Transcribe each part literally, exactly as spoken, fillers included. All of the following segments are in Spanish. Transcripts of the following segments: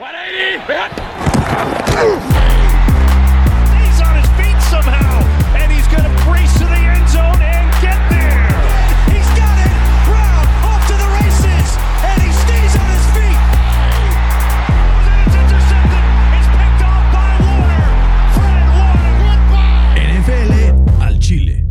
one eighty hit. He's on his feet somehow, and he's going to race to the end zone and get there. He's got it. Brown off to the races, and he stays on his feet. And it's intercepted. It's picked off by Warner. Fred Warner, goodbye. N F L al Chile.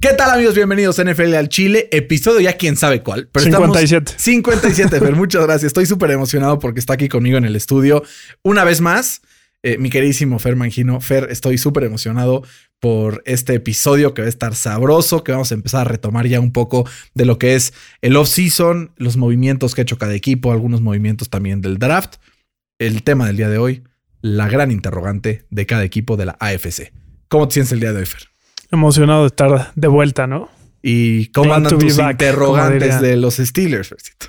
¿Qué tal, amigos? Bienvenidos a N F L al Chile, episodio ya quién sabe cuál. Pero cincuenta y siete. cincuenta y siete, Fer, muchas gracias. Estoy súper emocionado porque está aquí conmigo en el estudio. Una vez más, eh, mi queridísimo Fer Mangino. Fer, estoy súper emocionado por este episodio que va a estar sabroso, que vamos a empezar a retomar ya un poco de lo que es el off-season, los movimientos que ha hecho cada equipo, algunos movimientos también del draft. El tema del día de hoy, la gran interrogante de cada equipo de la A F C. ¿Cómo te sientes el día de hoy, Fer? Emocionado de estar de vuelta, ¿no? Y cómo andan tus back, interrogantes de los Steelers, Fercito.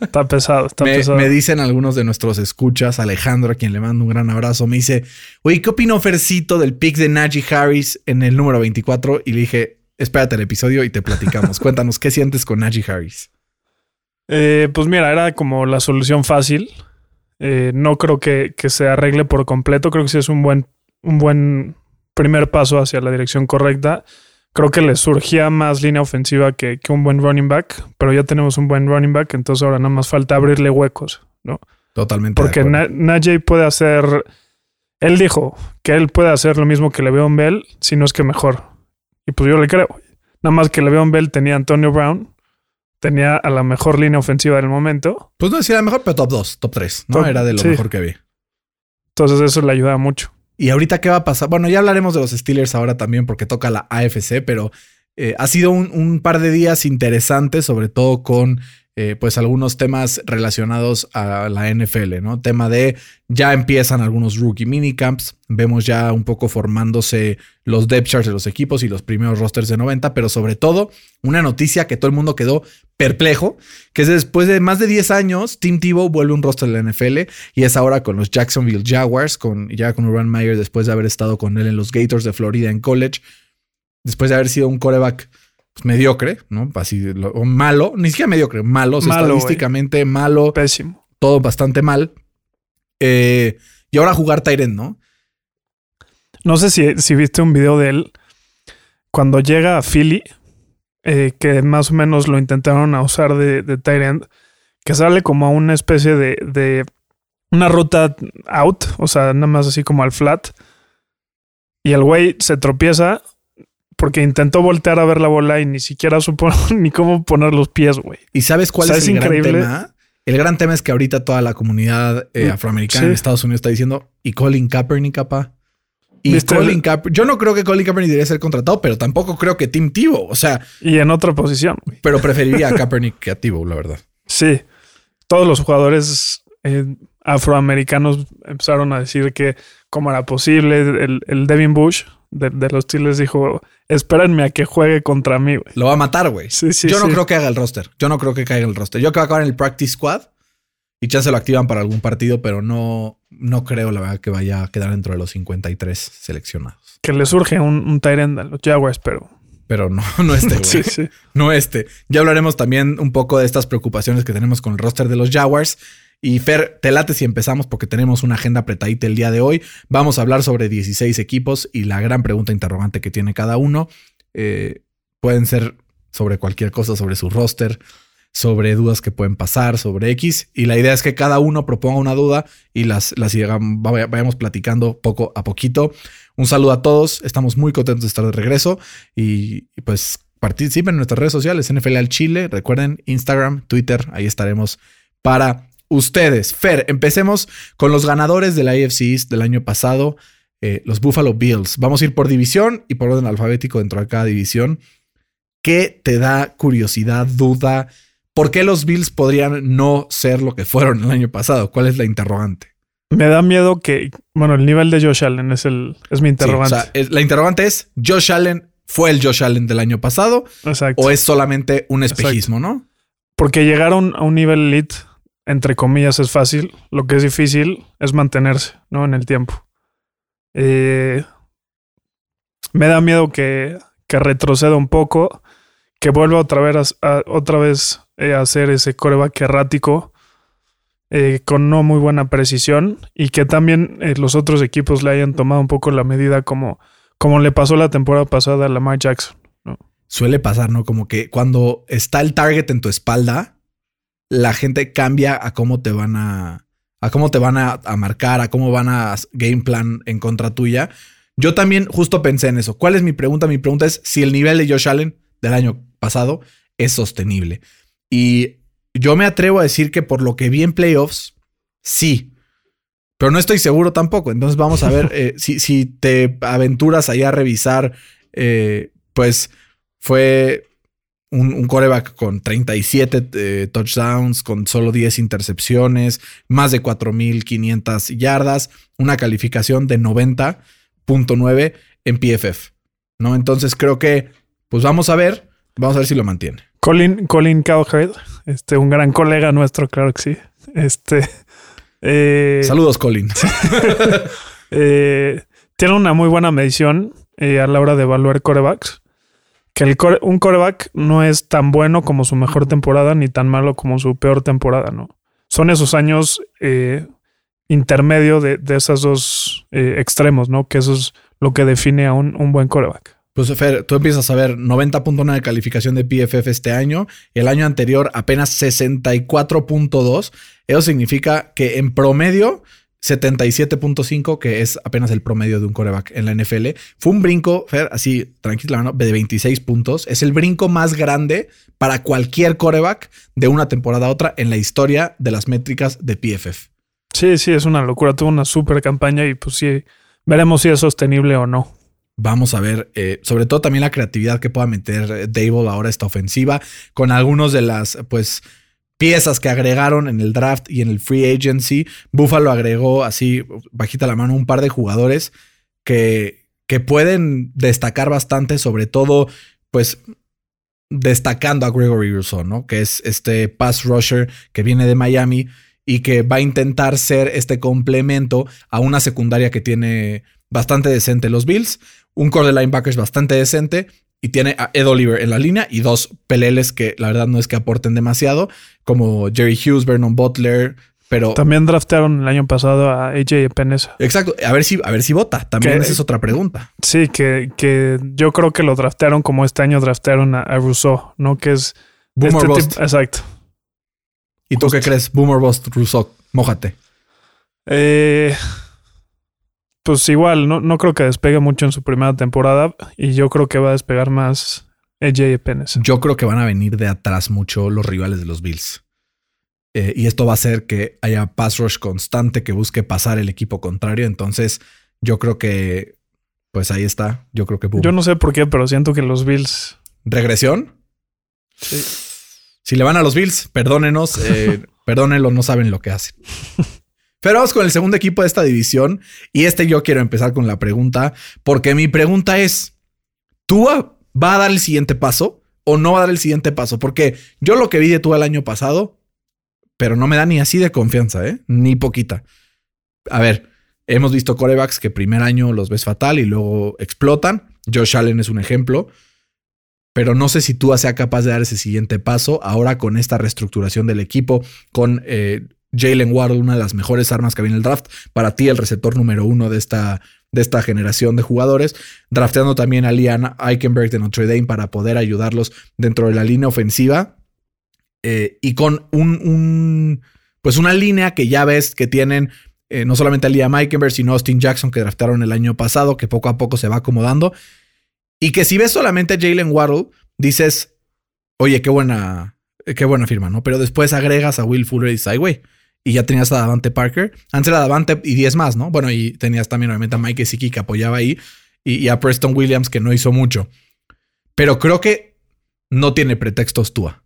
Está pesado, está me, pesado. Me dicen algunos de nuestros escuchas, Alejandro, a quien le mando un gran abrazo, me dice, oye, ¿qué opinó Fercito del pick de Najee Harris en el número veinticuatro? Y le dije, espérate el episodio y te platicamos. Cuéntanos, ¿qué sientes con Najee Harris? Eh, pues mira, era como la solución fácil. Eh, no creo que, que se arregle por completo. Creo que sí es un buen... Un buen primer paso hacia la dirección correcta. Creo que le surgía más línea ofensiva que, que un buen running back, pero ya tenemos un buen running back, entonces ahora nada más falta abrirle huecos, ¿no? Totalmente. Porque Na- Najee puede hacer... Él dijo que él puede hacer lo mismo que Le'Veon Bell, si no es que mejor. Y pues yo le creo. Nada más que Le'Veon Bell tenía a Antonio Brown, tenía a la mejor línea ofensiva del momento. Pues no decía la mejor, pero top dos, top tres. No top, era de lo sí. mejor que vi. Entonces eso le ayudaba mucho. Y ahorita, ¿qué va a pasar? Bueno, ya hablaremos de los Steelers ahora también porque toca la A F C, pero eh, ha sido un, un par de días interesantes, sobre todo con eh, pues algunos temas relacionados a la N F L, ¿no? Tema de ya empiezan algunos rookie minicamps, vemos ya un poco formándose los depth charts de los equipos y los primeros rosters de noventa, pero sobre todo una noticia que todo el mundo quedó perplejo, que es después de más de diez años, Tim Tebow vuelve un roster de la N F L y es ahora con los Jacksonville Jaguars, con, ya con Urban Meyer después de haber estado con él en los Gators de Florida en college, después de haber sido un quarterback pues, mediocre, ¿no? Así, lo, o malo, ni siquiera mediocre, malo, malo o sea, estadísticamente wey. malo, pésimo, todo bastante mal. Eh, y ahora jugar tight end, ¿no? No sé si, si viste un video de él cuando llega a Philly, eh, que más o menos lo intentaron a usar de, de tight end, que sale como a una especie de, de una ruta out, o sea, nada más así como al flat. Y el güey se tropieza porque intentó voltear a ver la bola y ni siquiera supo ni cómo poner los pies, güey. ¿Y sabes cuál o sea, es, es el increíble. gran tema? El gran tema es que ahorita toda la comunidad eh, afroamericana sí. en Estados Unidos está diciendo, ¿y Colin Kaepernick, capaz? Y Colin Kaep- yo no creo que Colin Kaepernick debería ser contratado, pero tampoco creo que Tim Tebow, o sea... Y en otra posición. Wey. Pero preferiría a Kaepernick que a Tebow, la verdad. Sí. Todos los jugadores eh, afroamericanos empezaron a decir que cómo era posible. El, el Devin Bush de, de los Steelers dijo, espérenme a que juegue contra mí, güey. Lo va a matar, güey. Sí, sí, yo sí. no creo que haga el roster. Yo no creo que caiga el roster. Yo creo que va a acabar en el practice squad y ya se lo activan para algún partido, pero no... No creo, la verdad, que vaya a quedar dentro de los cincuenta y tres seleccionados. Que le surge un, un tight end a los Jaguars, pero... Pero no, no este, güey. sí, sí. No este. Ya hablaremos también un poco de estas preocupaciones que tenemos con el roster de los Jaguars. Y Fer, te late si empezamos porque tenemos una agenda apretadita el día de hoy. Vamos a hablar sobre dieciséis equipos y la gran pregunta interrogante que tiene cada uno. Eh, pueden ser sobre cualquier cosa, sobre su roster... sobre dudas que pueden pasar, sobre X. Y la idea es que cada uno proponga una duda y las, las vayamos platicando poco a poquito. Un saludo a todos. Estamos muy contentos de estar de regreso. Y, y pues participen en nuestras redes sociales. N F L al Chile. Recuerden, Instagram, Twitter. Ahí estaremos para ustedes. Fer, empecemos con los ganadores de la A F C East del año pasado. Eh, los Buffalo Bills. Vamos a ir por división y por orden alfabético dentro de cada división. ¿Qué te da curiosidad, duda... ¿Por qué los Bills podrían no ser lo que fueron el año pasado? ¿Cuál es la interrogante? Me da miedo que... Bueno, el nivel de Josh Allen es, el, es mi interrogante. Sí, o sea, es, la interrogante es, ¿Josh Allen fue el Josh Allen del año pasado? Exacto. ¿O es solamente un espejismo, Exacto. no? Porque llegar a un, a un nivel elite, entre comillas, es fácil. Lo que es difícil es mantenerse, ¿no? En el tiempo. Eh, me da miedo que, que retroceda un poco, que vuelva otra vez a, a, otra vez... hacer ese coreback errático eh, con no muy buena precisión, y que también eh, los otros equipos le hayan tomado un poco la medida, como, como le pasó la temporada pasada a Lamar Jackson, ¿no? Suele pasar, ¿no? Como que cuando está el target en tu espalda, la gente cambia a cómo te van a, a cómo te van a, a marcar, a cómo van a game plan en contra tuya. Yo también justo pensé en eso. ¿Cuál es mi pregunta? Mi pregunta es si el nivel de Josh Allen del año pasado es sostenible. Y yo me atrevo a decir que por lo que vi en playoffs, sí. Pero no estoy seguro tampoco. Entonces vamos a ver eh, si, si te aventuras allá a revisar. Eh, pues fue un, un quarterback con treinta y siete eh, touchdowns, con solo diez intercepciones, más de cuatro mil quinientas yardas, una calificación de noventa punto nueve en P F F, ¿no? Entonces creo que, pues vamos a ver, vamos a ver si lo mantiene. Colin, Colin Cowherd, este, un gran colega nuestro, claro que sí. Este, eh, saludos, Colin. eh, tiene una muy buena medición eh, a la hora de evaluar quarterbacks, que el core, un quarterback no es tan bueno como su mejor temporada ni tan malo como su peor temporada, ¿no? Son esos años eh, intermedio de, de esos dos eh, extremos, ¿no? Que eso es lo que define a un, un buen quarterback. Pues Fer, tú empiezas a ver noventa punto nueve de calificación de P F F este año. El año anterior apenas sesenta y cuatro punto dos. Eso significa que en promedio setenta y siete punto cinco, que es apenas el promedio de un quarterback en la N F L. Fue un brinco, Fer, así tranquila, ¿no? De veintiséis puntos. Es el brinco más grande para cualquier quarterback de una temporada a otra en la historia de las métricas de P F F. Sí, sí, es una locura. Tuvo una super campaña y pues sí, veremos si es sostenible o no. Vamos a ver, eh, sobre todo también la creatividad que pueda meter Dable ahora esta ofensiva, con algunos de las, pues, piezas que agregaron en el draft y en el free agency. Buffalo agregó así, bajita la mano, un par de jugadores que, que pueden destacar bastante, sobre todo, pues, destacando a Gregory Rousseau, ¿no? Que es este pass rusher que viene de Miami y que va a intentar ser este complemento a una secundaria que tiene bastante decente los Bills, un core de linebackers bastante decente, y tiene a Ed Oliver en la línea y dos peleles que la verdad no es que aporten demasiado, como Jerry Hughes, Vernon Butler, pero... También draftearon el año pasado a A J Epenesa. Exacto, a ver si, a ver si vota, también que, esa es otra pregunta. Sí, que, que yo creo que lo draftearon como este año draftearon a, a Rousseau, ¿no? Que es... Boomer este Bust. Tipo, exacto. ¿Y tú Bust. Qué crees? Boomer Bust, Rousseau, mójate. Eh... Pues igual, no, no creo que despegue mucho en su primera temporada y yo creo que va a despegar más A J Epenesa. Yo creo que van a venir de atrás mucho los rivales de los Bills. Eh, y esto va a hacer que haya pass rush constante que busque pasar el equipo contrario. Entonces yo creo que, pues ahí está. Yo creo que... Boom. Yo no sé por qué, pero siento que los Bills... ¿Regresión? Sí. Si le van a los Bills, perdónenos. Eh, perdónenlo, no saben lo que hacen. Pero vamos con el segundo equipo de esta división. Y este yo quiero empezar con la pregunta. Porque mi pregunta es, ¿Tua va a dar el siguiente paso o no va a dar el siguiente paso? Porque yo lo que vi de Tua el año pasado, pero no me da ni así de confianza, ¿eh? Ni poquita. A ver, hemos visto quarterbacks que primer año los ves fatal y luego explotan. Josh Allen es un ejemplo. Pero no sé si Tua sea capaz de dar ese siguiente paso. Ahora con esta reestructuración del equipo, con... Eh, Jalen Waddle, una de las mejores armas que viene el draft. Para ti, el receptor número uno de esta, de esta generación de jugadores. Drafteando también a Liam Eikenberg de Notre Dame para poder ayudarlos dentro de la línea ofensiva. Eh, y con un, un, pues una línea que ya ves que tienen eh, no solamente a Liam Eikenberg, sino a Austin Jackson, que draftaron el año pasado, que poco a poco se va acomodando. Y que si ves solamente a Jalen Waddle, dices, oye, qué buena, qué buena firma, ¿no? Pero después agregas a Will Fuller y Sideway. Y ya tenías a Davante Parker. Antes era Davante y diez más, ¿no? Bueno, y tenías también obviamente a Mike Gesicki que apoyaba ahí. Y, y a Preston Williams que no hizo mucho. Pero creo que no tiene pretextos Tua.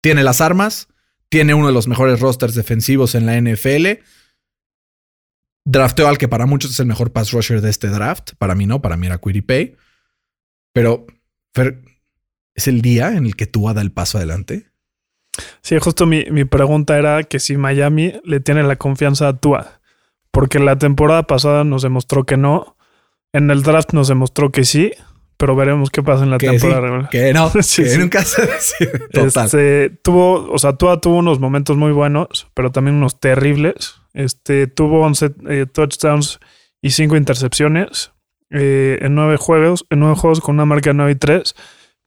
Tiene las armas. Tiene uno de los mejores rosters defensivos en la N F L. Drafteó al que para muchos es el mejor pass rusher de este draft. Para mí no, para mí era Quiripay. Pero, Fer, ¿es el día en el que Tua da el paso adelante? Sí, justo mi, mi pregunta era que si Miami le tiene la confianza a Tua, porque la temporada pasada nos demostró que no, en el draft nos demostró que sí, Pero veremos qué pasa en la que temporada sí, regular. Que no, sí, que sí. Nunca se decide. Total. Este, tuvo, o sea, Tua tuvo unos momentos muy buenos, pero también unos terribles. Este, tuvo once eh, touchdowns y cinco intercepciones eh, en nueve juegos, en nueve juegos con una marca de nueve y tres.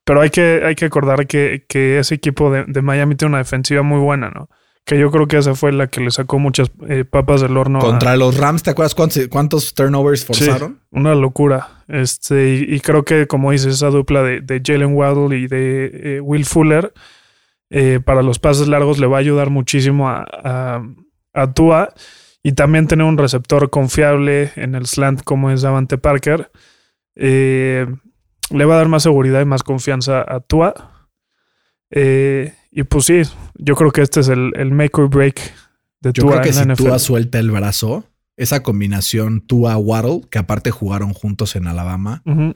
Pero hay que, hay que acordar que, que ese equipo de, de Miami tiene una defensiva muy buena, ¿no? Que yo creo que esa fue la que le sacó muchas eh, papas del horno. Contra a... los Rams, ¿te acuerdas cuántos, cuántos turnovers forzaron? Sí, una locura. Este, y, y creo que, como dices, esa dupla de, de Jalen Waddle y de eh, Will Fuller eh, para los pases largos le va a ayudar muchísimo a, a, a Tua. Y también tener un receptor confiable en el slant como es Davante Parker. Eh, le va a dar más seguridad y más confianza a Tua. Eh... Y pues sí, yo creo que este es el, el make or break de Tua. Yo creo que si Tua suelta el brazo, esa combinación Tua-Waddle, que aparte jugaron juntos en Alabama, uh-huh.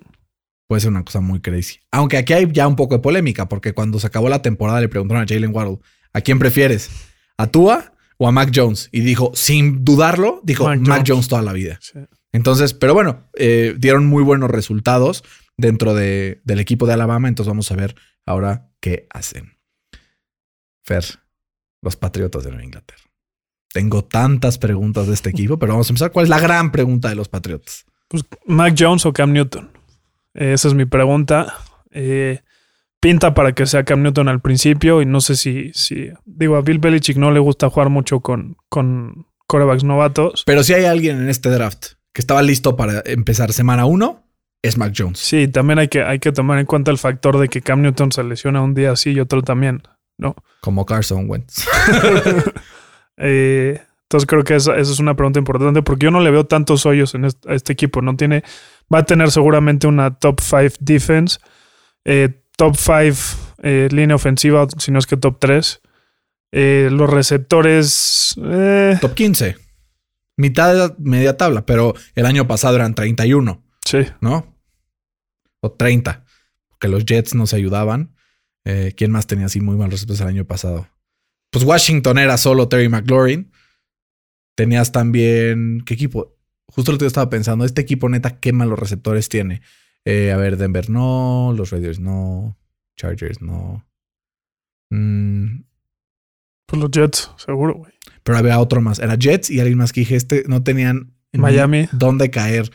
puede ser una cosa muy crazy. Aunque aquí hay ya un poco de polémica, porque cuando se acabó la temporada le preguntaron a Jalen Waddle, ¿a quién prefieres? ¿A Tua o a Mac Jones? Y dijo, sin dudarlo, dijo Mac, Mac Jones. Jones toda la vida. Sí. Entonces, pero bueno, eh, dieron muy buenos resultados dentro de, del equipo de Alabama. Entonces vamos a ver ahora qué hacen. Fer, los Patriotas de Nueva Inglaterra. Tengo tantas preguntas de este equipo, pero vamos a empezar. ¿Cuál es la gran pregunta de los Patriotas? Pues, ¿Mac Jones o Cam Newton? Eh, esa es mi pregunta. Eh, pinta para que sea Cam Newton al principio y no sé si... si digo, a Bill Belichick no le gusta jugar mucho con, con quarterbacks novatos. Pero si hay alguien en este draft que estaba listo para empezar semana uno, es Mac Jones. Sí, también hay que, hay que tomar en cuenta el factor de que Cam Newton se lesiona un día así y otro también. No. Como Carson Wentz. eh, entonces creo que esa, esa es una pregunta importante porque yo no le veo tantos hoyos en este, a este equipo. No tiene, va a tener seguramente una top cinco defense, eh, top cinco eh, línea ofensiva, si no es que top tres. Eh, los receptores... Eh, top quince. Mitad de la media tabla, pero el año pasado eran treinta y uno. Sí. ¿No? O treinta. Porque los Jets nos ayudaban. Eh, ¿Quién más tenía así muy malos receptores el año pasado? Pues Washington era solo Terry McLaurin. Tenías también... ¿Qué equipo? Justo lo que yo estaba pensando. Este equipo neta, ¿qué malos receptores tiene? Eh, a ver, Denver no. Los Raiders no. Chargers no. Mm. Pues los Jets, seguro, güey. Pero había otro más. Era Jets y alguien más que dije este. No tenían... Miami. ¿Dónde caer?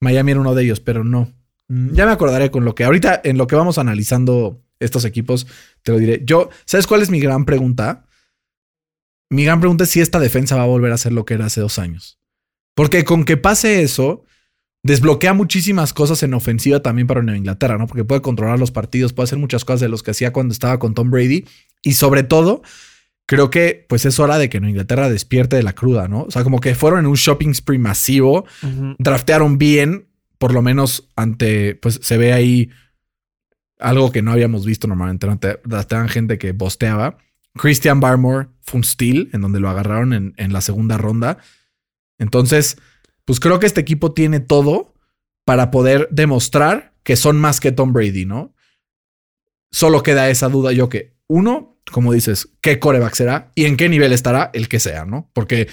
Miami era uno de ellos, pero no. Mm. Ya me acordaré con lo que... Ahorita en lo que vamos analizando... Estos equipos, te lo diré. Yo, ¿sabes cuál es mi gran pregunta? Mi gran pregunta es si esta defensa va a volver a ser lo que era hace dos años. Porque con que pase eso, desbloquea muchísimas cosas en ofensiva también para Nueva Inglaterra, ¿no? Porque puede controlar los partidos, puede hacer muchas cosas de los que hacía cuando estaba con Tom Brady. Y sobre todo, creo que pues es hora de que Nueva Inglaterra despierte de la cruda, ¿no? O sea, como que fueron en un shopping spree masivo, uh-huh. draftearon bien, por lo menos ante, pues se ve ahí... Algo que no habíamos visto normalmente. Estaban gente que bosteaba. Christian Barmore fue un steal en donde lo agarraron en, en la segunda ronda. Entonces, pues creo que este equipo tiene todo para poder demostrar que son más que Tom Brady, ¿no? Solo queda esa duda yo que, uno, como dices, ¿qué quarterback será? ¿Y en qué nivel estará el que sea, no? Porque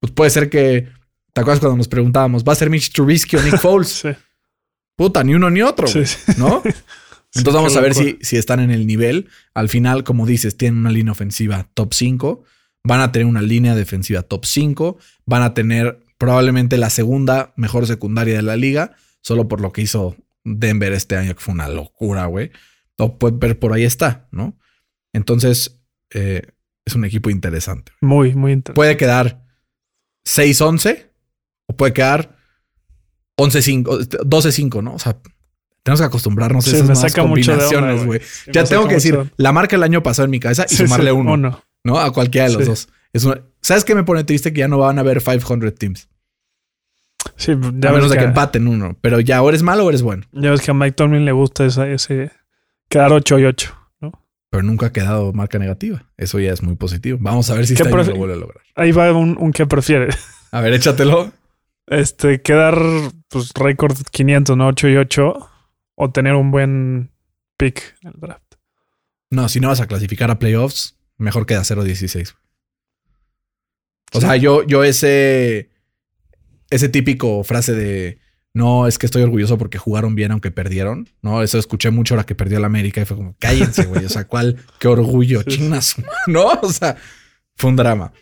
pues puede ser que... ¿Te acuerdas cuando nos preguntábamos, ¿va a ser Mitch Trubisky o Nick Foles? Sí. Puta, ni uno ni otro, sí, sí. ¿no? Entonces vamos a ver si, si están en el nivel. Al final, como dices, tienen una línea ofensiva top cinco. Van a tener una línea defensiva top cinco. Van a tener probablemente la segunda mejor secundaria de la liga. Solo por lo que hizo Denver este año, que fue una locura, güey. O puedes ver por ahí está, ¿no? Entonces, eh, es un equipo interesante. Muy, muy interesante. Puede quedar seis once o puede quedar once cinco, doce cinco, ¿no? O sea... Tenemos que acostumbrarnos sí, a esas nuevas combinaciones, güey. Sí, ya tengo que decir, la marca el año pasado en mi cabeza y sí, sumarle sí, uno, uno, ¿no? A cualquiera de los sí. dos. Es una... ¿Sabes qué me pone triste? Que ya no van a haber quinientos teams. Sí, a menos de que, que empaten uno. Pero ya, ¿o eres malo o eres bueno? Ya ves que a Mike Tomlin le gusta esa, ese quedar ocho y ocho, ¿no? Pero nunca ha quedado marca negativa. Eso ya es muy positivo. Vamos a ver si está prefi- lo vuelve a lograr. Ahí va un, un que prefiere. A ver, échatelo. Este, quedar, pues, récord quinientos, ¿no? ocho y ocho. O tener un buen pick en el draft. No, si no vas a clasificar a playoffs, mejor queda cero dieciséis. O sí. sea, yo, yo ese... Ese típico frase de... no, es que estoy orgulloso porque jugaron bien aunque perdieron. No, eso escuché mucho ahora que perdió el América y fue como, cállense, güey. O sea, ¿cuál? Qué orgullo, chingas, ¿no? O sea, fue un drama.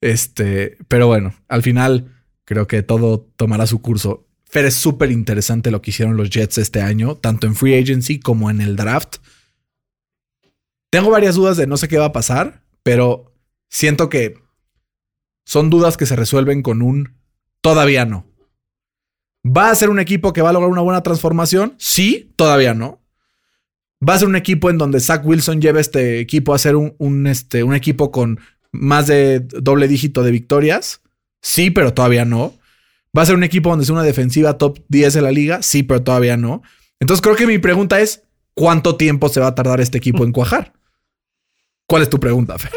Este, pero bueno, al final creo que todo tomará su curso. Fer, es súper interesante lo que hicieron los Jets este año, tanto en free agency como en el draft. Tengo varias dudas de no sé qué va a pasar, pero siento que son dudas que se resuelven con un todavía no. ¿Va a ser un equipo que va a lograr una buena transformación? Sí, todavía no. ¿Va a ser un equipo en donde Zach Wilson lleve este equipo a ser un, un, este, un equipo con más de doble dígito de victorias? Sí, pero todavía no. ¿Va a ser un equipo donde sea una defensiva top diez de la liga? Sí, pero todavía no. Entonces creo que mi pregunta es, ¿cuánto tiempo se va a tardar este equipo en cuajar? ¿Cuál es tu pregunta, Fer?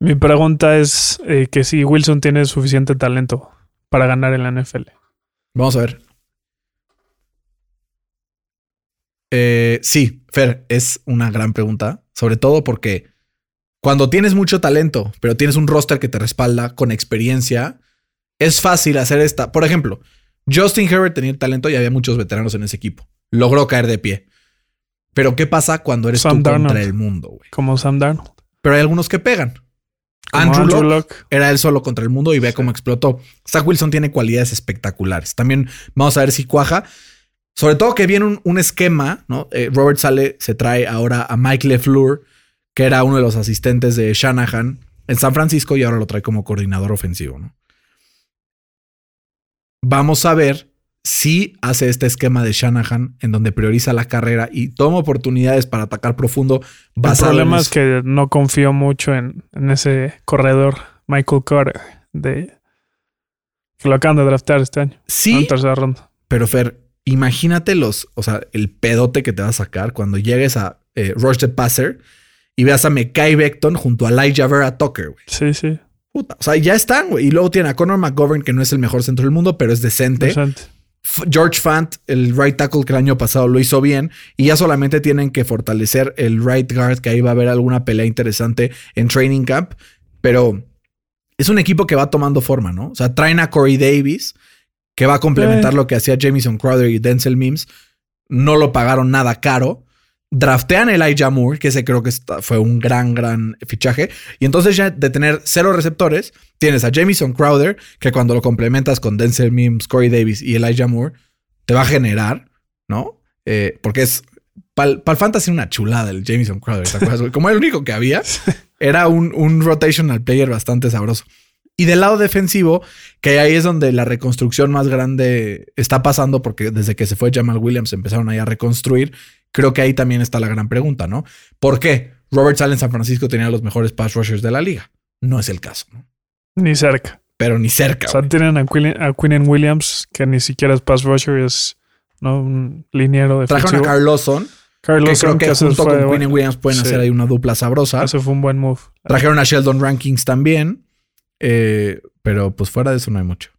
Mi pregunta es eh, que si Wilson tiene suficiente talento para ganar en la N F L. Vamos a ver. Eh, sí, Fer, es una gran pregunta. Sobre todo porque cuando tienes mucho talento, pero tienes un roster que te respalda con experiencia, es fácil hacer esta. Por ejemplo, Justin Herbert tenía talento y había muchos veteranos en ese equipo. Logró caer de pie. Pero ¿qué pasa cuando eres Sam tú Darnold contra el mundo, güey? Como Sam Darnold. Pero hay algunos que pegan. Como Andrew, Andrew Luck era él solo contra el mundo y ve sí. cómo explotó. Zach Wilson tiene cualidades espectaculares. También vamos a ver si cuaja. Sobre todo que viene un, un esquema, ¿no? Eh, Robert Saleh se trae ahora a Mike LeFleur, que era uno de los asistentes de Shanahan en San Francisco y ahora lo trae como coordinador ofensivo, ¿no? Vamos a ver si hace este esquema de Shanahan en donde prioriza la carrera y toma oportunidades para atacar profundo. El problema es que no confío mucho en, en ese corredor Michael Carter de que lo acaban de draftear este año. Sí, en tercera ronda. Pero Fer, imagínate los, o sea, el pedote que te va a sacar cuando llegues a eh, Rush the Passer y veas a Mekhi Becton junto a Elijah Vera Tucker, güey. Sí, sí. Puta, o sea, ya están, güey. Y luego tiene a Connor McGovern, que no es el mejor centro del mundo, pero es decente. Decente. F- George Fant, el right tackle que el año pasado lo hizo bien. Y ya solamente tienen que fortalecer el right guard, que ahí va a haber alguna pelea interesante en training camp. Pero es un equipo que va tomando forma, ¿no? O sea, traen a Corey Davis, que va a complementar eh. lo que hacía Jameson Crowder y Denzel Mims. No lo pagaron nada caro. Draftean a Elijah Moore, que ese creo que fue un gran, gran fichaje. Y entonces ya de tener cero receptores, tienes a Jameson Crowder, que cuando lo complementas con Denzel Mims, Corey Davis y Elijah Moore, te va a generar, ¿no? Eh, porque es... Para el fantasy una chulada el Jameson Crowder, ¿te acuerdas? Como el único que había, era un, un rotational player bastante sabroso. Y del lado defensivo, que ahí es donde la reconstrucción más grande está pasando, porque desde que se fue Jamal Williams empezaron ahí a reconstruir. Creo que ahí también está la gran pregunta, ¿no? ¿Por qué Robert Saleh en San Francisco tenía los mejores pass rushers de la liga? No es el caso, ¿no? Ni cerca. Pero ni cerca. O sea, güey. Tienen a Quinnen Williams, que ni siquiera es pass rusher, es ¿no? un liniero defensivo. Trajeron a Carl Lawson. Carl Lawson, que creo que, que junto con Quinnen Williams pueden sí. hacer ahí una dupla sabrosa. Eso fue un buen move. Trajeron a Sheldon Rankins también. Eh, pero pues fuera de eso no hay mucho.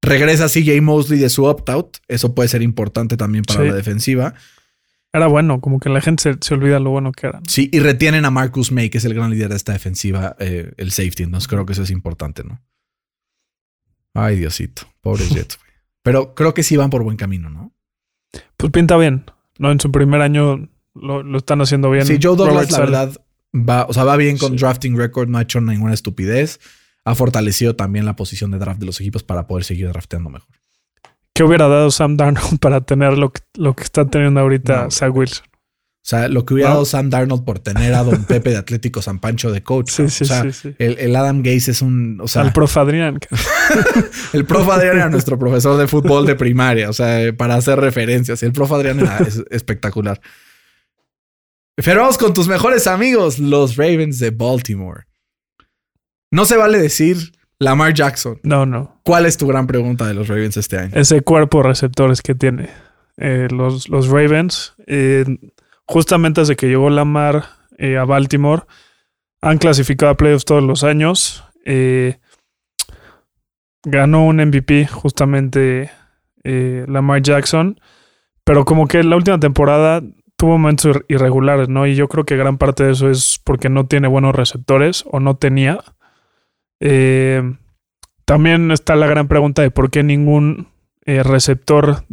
Regresa C J Mosley de su opt-out. Eso puede ser importante también para sí. la defensiva. Era bueno, como que la gente se, se olvida lo bueno que era, ¿no? Sí, y retienen a Marcus May, que es el gran líder de esta defensiva, eh, el safety. Entonces creo que eso es importante, ¿no? Ay, Diosito. Pobres Jets, güey. Pero creo que sí van por buen camino, ¿no? Pues pinta bien, ¿no? En su primer año lo, lo están haciendo bien. Sí, Joe Douglas, la verdad, va, o sea, va bien con sí. drafting record. No ha hecho ninguna estupidez. Ha fortalecido también la posición de draft de los equipos para poder seguir drafteando mejor. ¿Qué hubiera dado Sam Darnold para tener lo que, lo que está teniendo ahorita no, Zach Wilson? O sea, lo que hubiera no. dado Sam Darnold por tener a Don Pepe de Atlético San Pancho de coach. Sí, ¿no? sí, o sea, sí, sí. El, el Adam Gase es un... O sea, el prof Adrián. El prof Adrián era nuestro profesor de fútbol de primaria. O sea, para hacer referencias. El prof Adrián era es espectacular. Pero vamos con tus mejores amigos, los Ravens de Baltimore. No se vale decir... Lamar Jackson. No, no. ¿Cuál es tu gran pregunta de los Ravens este año? Ese cuerpo de receptores que tiene eh, los, los Ravens. Eh, justamente desde que llegó Lamar eh, a Baltimore, han clasificado a playoffs todos los años. Eh, ganó un M V P justamente eh, Lamar Jackson. Pero como que la última temporada tuvo momentos irregulares, ¿no? Y yo creo que gran parte de eso es porque no tiene buenos receptores o no tenía... Eh, también está la gran pregunta de por qué ningún eh, receptor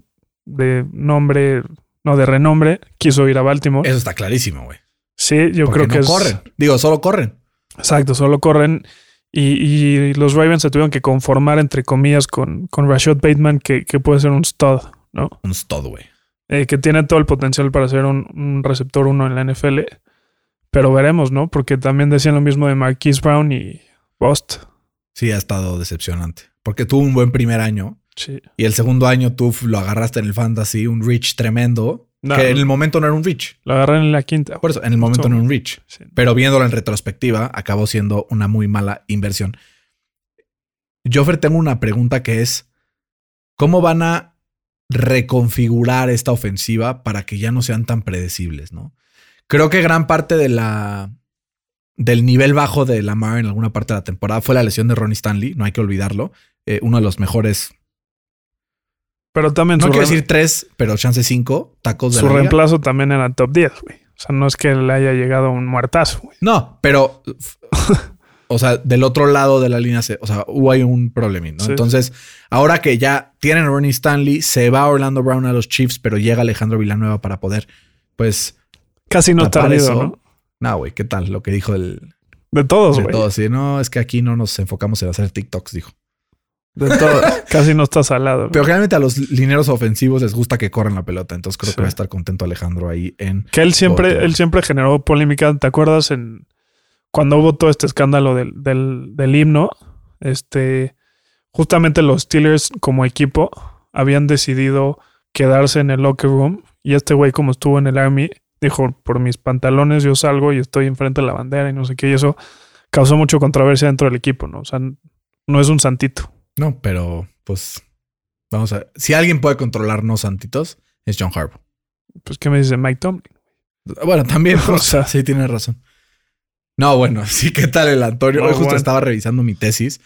de nombre, no, de renombre, quiso ir a Baltimore. Eso está clarísimo, güey. Sí, yo Porque creo no que es... corren. Digo, solo corren. Exacto, solo corren. Y, y los Ravens se tuvieron que conformar, entre comillas, con, con Rashad Bateman, que, que puede ser un stud, ¿no? Un stud, güey. Eh, que tiene todo el potencial para ser un, un receptor uno en la N F L. Pero veremos, ¿no? Porque también decían lo mismo de Marquise Brown y Bust. Sí, ha estado decepcionante. Porque tuvo un buen primer año. Sí. Y el segundo año tú lo agarraste en el fantasy, un reach tremendo. No, que en el momento no era un reach. Lo agarré en la quinta. Por eso, en el momento so, no era un reach. Sí. Pero viéndolo en retrospectiva, acabó siendo una muy mala inversión. Joffer, tengo una pregunta que es, ¿cómo van a reconfigurar esta ofensiva para que ya no sean tan predecibles, ¿no? Creo que gran parte de la, del nivel bajo de Lamar en alguna parte de la temporada fue la lesión de Ronnie Stanley. No hay que olvidarlo. Eh, uno de los mejores... Pero también no quiero rem- decir tres, pero chance cinco tacos de su la liga. Reemplazo también era top diez, güey. O sea, no es que le haya llegado un muertazo, güey. No, pero o sea, del otro lado de la línea se, o sea, hubo ahí un problemín, ¿no? Sí. Entonces, ahora que ya tienen a Ronnie Stanley, se va Orlando Brown a los Chiefs, pero llega Alejandro Villanueva para poder, pues casi no tardido, ¿no? No, güey, ¿qué tal? Lo que dijo el de todos, güey. De todos, sí, no, es que aquí no nos enfocamos en hacer TikToks, dijo. De todo. Casi no está salado, ¿no? Pero generalmente a los lineros ofensivos les gusta que corran la pelota. Entonces creo sí. que va a estar contento Alejandro ahí en... Que él siempre, todo. él siempre generó polémica. ¿Te acuerdas en cuando hubo todo este escándalo del, del, del himno? Este, justamente los Steelers como equipo habían decidido quedarse en el locker room. Y este güey, como estuvo en el Army, dijo, por mis pantalones yo salgo y estoy enfrente de la bandera y no sé qué. Y eso causó mucha controversia dentro del equipo, ¿no? O sea, no es un santito. No, pero pues vamos a ver. Si alguien puede controlarnos santitos, es John Harbaugh. Pues, ¿qué me dice Mike Tomlin? Bueno, también, o sea, sí, tienes razón. No, bueno, sí, ¿qué tal el Antonio? No, Hoy justo bueno. estaba revisando mi tesis.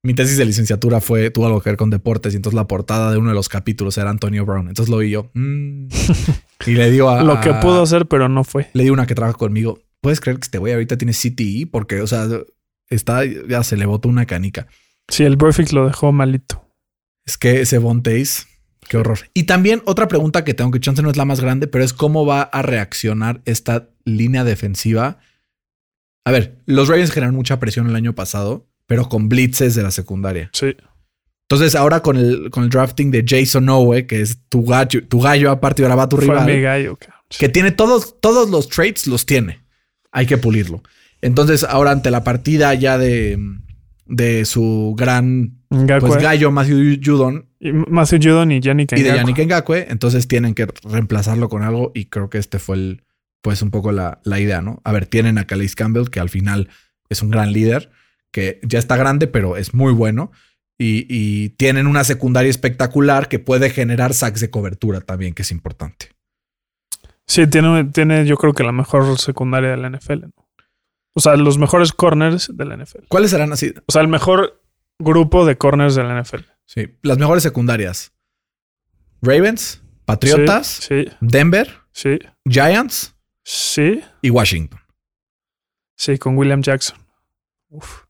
Mi tesis de licenciatura fue, tuvo algo que ver con deportes, y entonces la portada de uno de los capítulos era Antonio Brown. Entonces lo vi yo. Mmm. Y le digo a... Lo que pudo hacer, pero no fue. Le digo una que trabaja conmigo. ¿Puedes creer que este güey ahorita tiene C T E? Porque, o sea, está, ya se le botó una canica. Sí, el Burfict lo dejó malito. Es que ese Vontaze, qué horror. Y también otra pregunta que tengo, que chance no es la más grande, pero es cómo va a reaccionar esta línea defensiva. A ver, los Ravens generaron mucha presión el año pasado, pero con blitzes de la secundaria. Sí. Entonces ahora con el, con el drafting de Jason Owe, que es tu gallo, tu gallo aparte, ahora va tu rival. Fue mi gallo, cabrón. Que tiene todos, todos los traits, los tiene. Hay que pulirlo. Entonces ahora ante la partida ya de... de su gran Ngakwe, pues gallo Matthew Judon. Y Matthew Judon y Yannick Ngakwe. Y de Yannick Ngakwe. Entonces tienen que reemplazarlo con algo y creo que este fue el, pues un poco la, la idea, ¿no? A ver, tienen a Calais Campbell, que al final es un gran líder, que ya está grande, pero es muy bueno. Y, y tienen una secundaria espectacular que puede generar sacks de cobertura también, que es importante. Sí, tiene, tiene yo creo que la mejor secundaria de la N F L, ¿no? O sea, los mejores corners de la N F L. ¿Cuáles serán así? O sea, el mejor grupo de corners de la N F L. Sí, las mejores secundarias. Ravens, Patriotas, sí, sí. Denver, sí. Giants, sí. Y Washington. Sí, con William Jackson. Uf.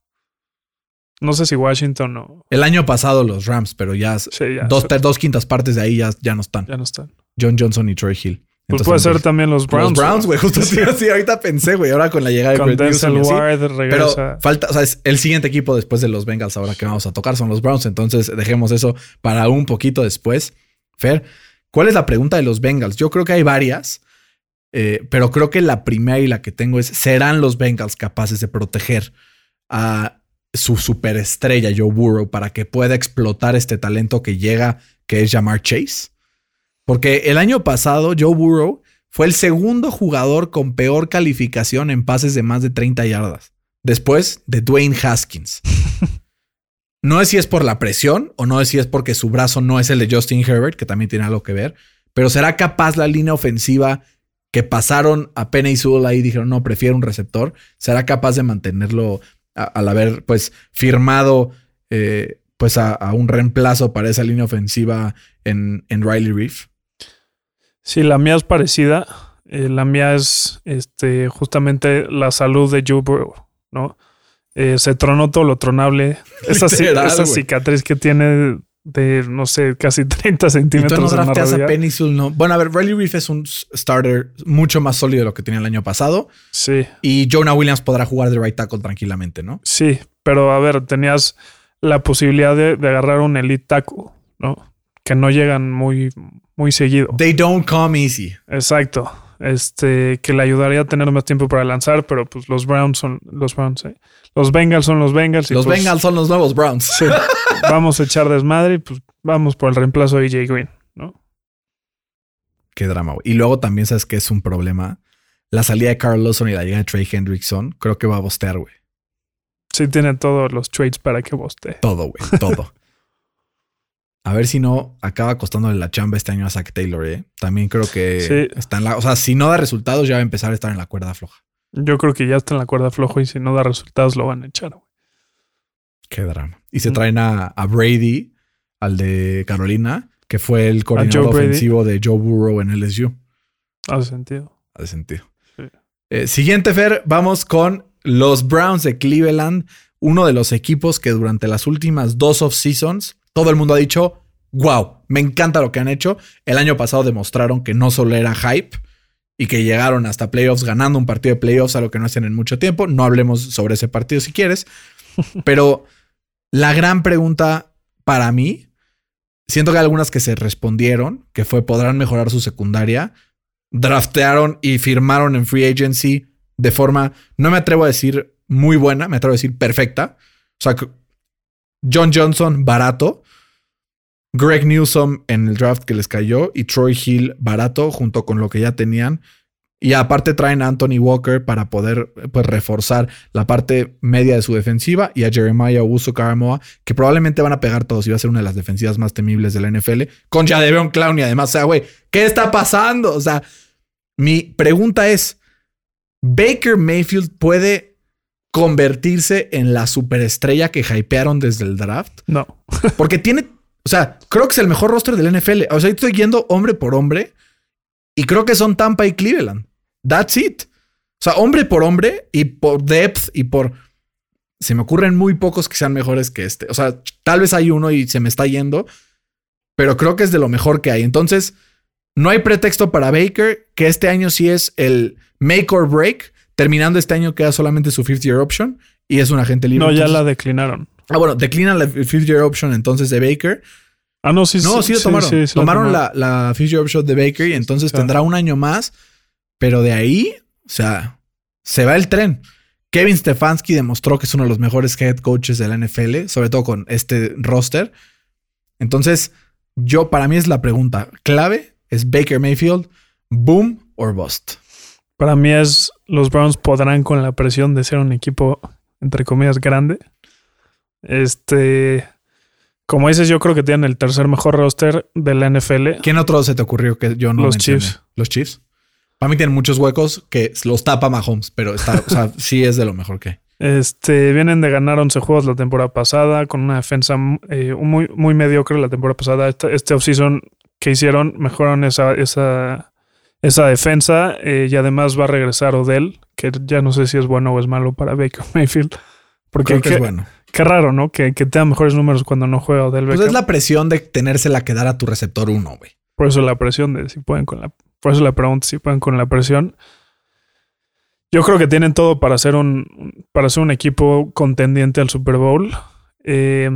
No sé si Washington o... El año pasado los Rams, pero ya, sí, ya dos, so... dos quintas partes de ahí ya, ya no están. Ya no están. John Johnson y Troy Hill. Pues entonces, puede ser también los Browns. Los Browns, güey. Justo así, así. Ahorita pensé, güey. Ahora con la llegada con de Denzel Ward regresa. Pero falta... O sea, es el siguiente equipo después de los Bengals ahora que vamos a tocar son los Browns. Entonces, dejemos eso para un poquito después. Fer, ¿cuál es la pregunta de los Bengals? Yo creo que hay varias. Eh, pero creo que la primera y la que tengo es... ¿Serán los Bengals capaces de proteger a su superestrella Joe Burrow para que pueda explotar este talento que llega, que es Jamar Chase? Porque el año pasado Joe Burrow fue el segundo jugador con peor calificación en pases de más de treinta yardas. Después de Dwayne Haskins. No sé si es por la presión o no sé si es porque su brazo no es el de Justin Herbert, que también tiene algo que ver. Pero ¿será capaz la línea ofensiva que pasaron a Penei Sewell ahí y dijeron, no, prefiero un receptor? ¿Será capaz de mantenerlo a, al haber pues firmado... Eh, pues a, a un reemplazo para esa línea ofensiva en, en Riley Reef? Sí, la mía es parecida. Eh, la mía es este, justamente la salud de Joe Burrow, ¿no? Eh, se tronó todo lo tronable. Esa, Literal, esa cicatriz que tiene de, no sé, casi treinta centímetros. Y tú no drafteas a Peninsul, ¿no? Bueno, a ver, Riley Reef es un starter mucho más sólido de lo que tenía el año pasado. Sí. Y Jonah Williams podrá jugar de right tackle tranquilamente, ¿no? Sí, pero a ver, tenías la posibilidad de, de agarrar un elite tackle, ¿no? Que no llegan muy, muy seguido. They don't come easy. Exacto. Este, que le ayudaría a tener más tiempo para lanzar, pero pues los Browns son los Browns, ¿eh? Los Bengals son los Bengals. Y los pues, Bengals son los nuevos Browns. Sí, vamos a echar desmadre y pues vamos por el reemplazo de A J Green, ¿no? Qué drama, güey. Y luego también sabes que es un problema. La salida de Carl Lawson y la llegada de Trey Hendrickson, creo que va a bostear, güey. Sí, tiene todos los trades para que bostee. Todo, güey, todo. A ver si no acaba costándole la chamba este año a Zach Taylor, ¿eh? También creo que sí. Está en la... O sea, si no da resultados, ya va a empezar a estar en la cuerda floja. Yo creo que ya está en la cuerda floja y si no da resultados lo van a echar, güey. Qué drama. Y se traen a, a Brady, al de Carolina, que fue el coordinador ofensivo de Joe Burrow en L S U. Hace sentido. Hace sentido. Sí. Eh, siguiente, Fer, vamos con los Browns de Cleveland, uno de los equipos que durante las últimas dos off-seasons todo el mundo ha dicho, wow, me encanta lo que han hecho. El año pasado demostraron que no solo era hype y que llegaron hasta playoffs ganando un partido de playoffs, algo que no hacen en mucho tiempo. No hablemos sobre ese partido si quieres. Pero la gran pregunta para mí, siento que hay algunas que se respondieron, que fue podrán mejorar su secundaria. Draftearon y firmaron en free agency de forma, no me atrevo a decir muy buena, me atrevo a decir perfecta. O sea, John Johnson, barato. Greg Newsome en el draft que les cayó. Y Troy Hill, barato, junto con lo que ya tenían. Y aparte traen a Anthony Walker para poder pues, reforzar la parte media de su defensiva. Y a Jeremiah Owusu-Koramoah, que probablemente van a pegar todos. Y va a ser una de las defensivas más temibles de la N F L. Con Jadeveon Clowney, además. O sea, güey, ¿qué está pasando? O sea, mi pregunta es, ¿Baker Mayfield puede convertirse en la superestrella que hypearon desde el draft? No. Porque tiene... O sea, creo que es el mejor roster del N F L. O sea, estoy yendo hombre por hombre y creo que son Tampa y Cleveland. That's it. O sea, hombre por hombre y por depth y por... Se me ocurren muy pocos que sean mejores que este. O sea, tal vez hay uno y se me está yendo, pero creo que es de lo mejor que hay. Entonces, no hay pretexto para Baker, que este año sí es el make or break. Terminando este año queda solamente su fifth year option y es un agente libre. No, entonces... ya la declinaron. Ah, bueno, declinan la fifth year option entonces de Baker. Ah, no, sí. No, sí, sí lo tomaron. Sí, sí, tomaron la, la fifth year option de Baker y entonces sí, tendrá claro. un año más. Pero de ahí, o sea, se va el tren. Kevin Stefanski demostró que es uno de los mejores head coaches de la N F L, sobre todo con este roster. Entonces, yo para mí es la pregunta clave. Es Baker Mayfield, boom or bust. Para mí es, los Browns podrán con la presión de ser un equipo, entre comillas, grande. Este, como dices, yo creo que tienen el tercer mejor roster de la N F L. ¿Quién otro se te ocurrió que yo no Los mencioné? Chiefs. Los Chiefs. Para mí tienen muchos huecos que los tapa Mahomes, pero está, o sea, sí es de lo mejor que hay. Este, vienen de ganar once juegos la temporada pasada con una defensa eh, muy, muy mediocre la temporada pasada. Este, este offseason que hicieron mejoraron esa... esa Esa defensa eh, y además va a regresar Odell, que ya no sé si es bueno o es malo para Baker Mayfield. Porque creo que qué, es bueno. Qué raro, ¿no? Que, que tenga mejores números cuando no juega Odell Beckham. Pues es la presión de tenérsela que dar a tu receptor uno, güey. Por eso la presión de si pueden con la... Por eso la pregunta si pueden con la presión. Yo creo que tienen todo para ser un, para ser un equipo contendiente al Super Bowl. Eh,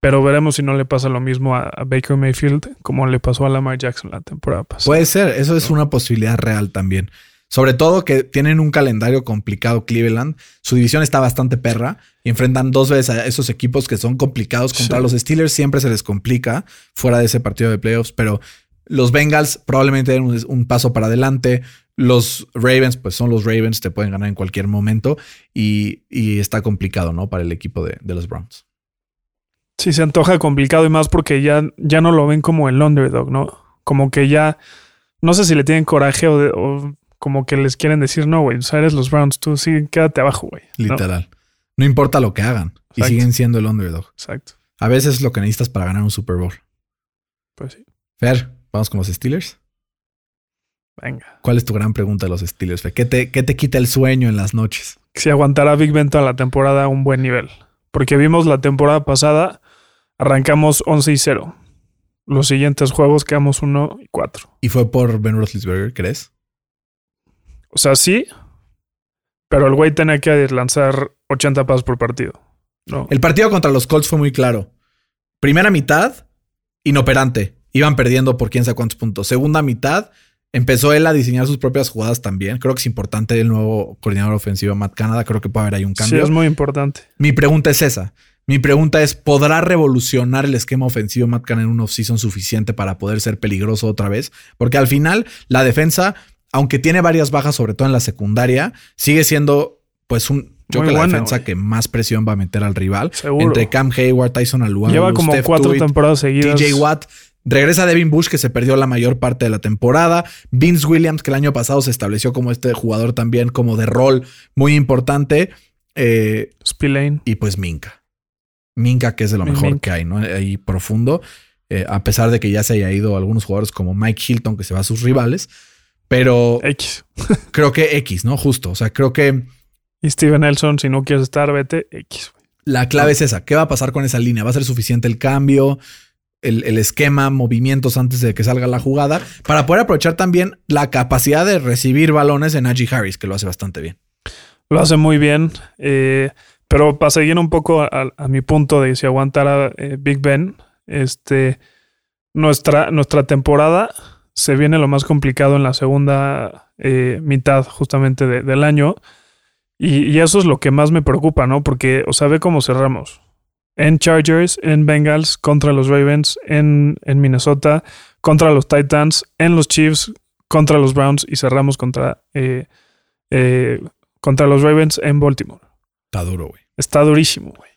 pero veremos si no le pasa lo mismo a, a Baker Mayfield como le pasó a Lamar Jackson la temporada pasada. Puede ser. Eso es una posibilidad real también. Sobre todo que tienen un calendario complicado Cleveland. Su división está bastante perra. Y enfrentan dos veces a esos equipos que son complicados contra sí. Los Steelers. Siempre se les complica fuera de ese partido de playoffs. Pero los Bengals probablemente den un, un paso para adelante. Los Ravens, pues son los Ravens. Te pueden ganar en cualquier momento. Y, y está complicado, ¿no? Para el equipo de, de los Browns. Sí, se antoja complicado y más porque ya, ya no lo ven como el underdog, ¿no? Como que ya... No sé si le tienen coraje o, de, o como que les quieren decir, no, güey, o sea, eres los Browns, tú sí, quédate abajo, güey. Literal. No, no importa lo que hagan. Exacto. Y siguen siendo el underdog. Exacto. A veces es lo que necesitas para ganar un Super Bowl. Pues sí. Fer, ¿vamos con los Steelers? Venga. ¿Cuál es tu gran pregunta de los Steelers, Fer? ¿Qué te, qué te quita el sueño en las noches? Si aguantará Big Ben toda la temporada a un buen nivel. Porque vimos la temporada pasada... Arrancamos once y cero. Los siguientes juegos quedamos uno y cuatro. ¿Y fue por Ben Roethlisberger, crees? O sea, sí. Pero el güey tenía que lanzar ochenta pases por partido, ¿no? El partido contra los Colts fue muy claro. Primera mitad, inoperante. Iban perdiendo por quién sabe cuántos puntos. Segunda mitad, empezó él a diseñar sus propias jugadas también. Creo que es importante el nuevo coordinador ofensivo, Matt Canada. Creo que puede haber ahí un cambio. Sí, es muy importante. Mi pregunta es esa. Mi pregunta es, ¿podrá revolucionar el esquema ofensivo Matt Canada en un offseason suficiente para poder ser peligroso otra vez? Porque al final, la defensa... aunque tiene varias bajas, sobre todo en la secundaria, sigue siendo, pues, un yo creo que la buena, defensa wey. que más presión va a meter al rival. Seguro. Entre Cam Hayward, Tyson Alualu, lleva como Steph cuatro Tuitt, temporadas seguidas. T J Watt. Regresa Devin Bush, que se perdió la mayor parte de la temporada. Vince Williams, que el año pasado se estableció como este jugador también, como de rol muy importante. Eh, Spillane. Y pues Minka. Minka, que es de lo mejor Minka. que hay, ¿no? Ahí profundo. Eh, a pesar de que ya se haya ido algunos jugadores como Mike Hilton, que se va a sus rivales. Pero X. creo que X, ¿no? Justo. O sea, creo que... Y Steven Nelson, si no quieres estar, vete X. La clave es esa. ¿Qué va a pasar con esa línea? ¿Va a ser suficiente el cambio, el, el esquema, movimientos antes de que salga la jugada? Para poder aprovechar también la capacidad de recibir balones en Najee Harris, que lo hace bastante bien. Lo hace muy bien. Eh, pero para seguir un poco a, a mi punto de si aguantara eh, Big Ben, este, nuestra, nuestra temporada... se viene lo más complicado en la segunda eh, mitad justamente de, del año. Y, y eso es lo que más me preocupa, ¿no? Porque, o sea, ve cómo cerramos. En Chargers, en Bengals, contra los Ravens, en, en Minnesota, contra los Titans, en los Chiefs, contra los Browns y cerramos contra, eh, eh, contra los Ravens en Baltimore. Está duro, güey. Está durísimo, güey.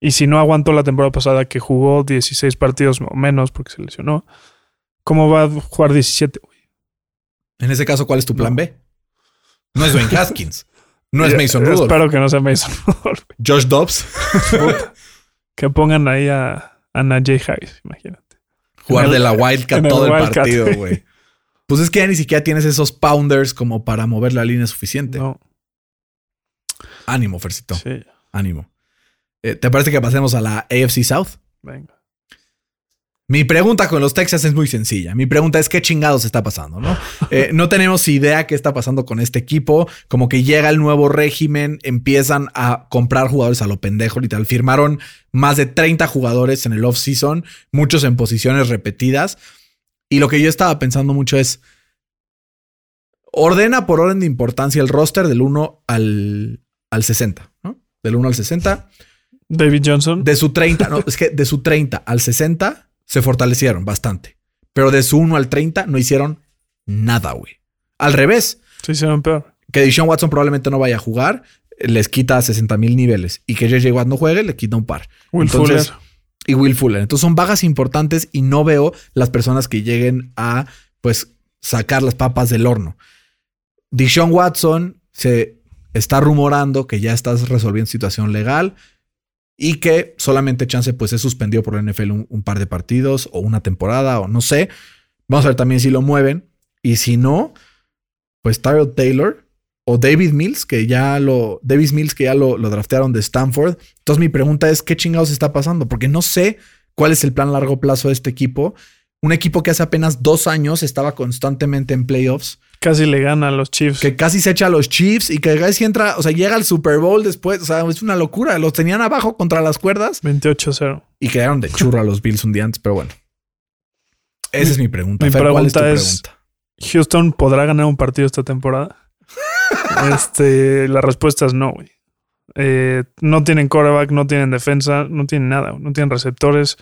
Y si no aguantó la temporada pasada que jugó dieciséis partidos o menos porque se lesionó, ¿cómo va a jugar diecisiete, güey? En ese caso, ¿cuál es tu plan no. B? No es Dwayne Haskins. No es Mason Rudolph. Espero que no sea Mason Rudolph. Josh Dobbs. Que pongan ahí a, a Najee Harris, imagínate. Jugar el, de la Wildcat todo el, Wildcat, el partido, güey. Pues es que ya ni siquiera tienes esos pounders como para mover la línea suficiente. No. Ánimo, Fercito. Sí. Ánimo. Eh, ¿Te parece que pasemos a la A F C South? Venga. Mi pregunta con los Texans es muy sencilla. Mi pregunta es qué chingados está pasando, ¿no? Eh, no tenemos idea qué está pasando con este equipo. Como que llega el nuevo régimen, empiezan a comprar jugadores a lo pendejo, literal. Firmaron más de treinta jugadores en el off-season, muchos en posiciones repetidas. Y lo que yo estaba pensando mucho es, ordena por orden de importancia el roster del uno al sesenta, ¿no? Del uno al sesenta. David Johnson. De su treinta, no, es que de su treinta al sesenta... se fortalecieron bastante. Pero de su uno al treinta no hicieron nada, güey. Al revés. Se hicieron peor. Que Deshaun Watson probablemente no vaya a jugar, les quita sesenta mil niveles. Y que J J Watt no juegue, le quita un par. Will Entonces, Fuller. Y Will Fuller. Entonces son bajas importantes y no veo las personas que lleguen a, pues, sacar las papas del horno. Deshaun Watson se está rumorando que ya estás resolviendo situación legal. Y que solamente chance pues es suspendido por la N F L un, un par de partidos o una temporada o no sé. Vamos a ver también si lo mueven. Y si no, pues Tyrell Taylor o Davis Mills, que ya lo, Davis Mills, que ya lo, lo draftearon de Stanford. Entonces mi pregunta es, ¿qué chingados está pasando? Porque no sé cuál es el plan a largo plazo de este equipo. Un equipo que hace apenas dos años estaba constantemente en playoffs. Casi le gana a los Chiefs. Que casi se echa a los Chiefs y que casi entra, o sea, llega al Super Bowl después. O sea, es una locura. Los tenían abajo contra las cuerdas. veintiocho a cero. Y quedaron de churro a los Bills un día antes, pero bueno. Esa es mi pregunta. Mi Fer, pregunta, ¿cuál es tu pregunta? Es, ¿Houston podrá ganar un partido esta temporada? este, la respuesta es no, güey. Eh, no tienen quarterback, no tienen defensa, no tienen nada, no tienen receptores.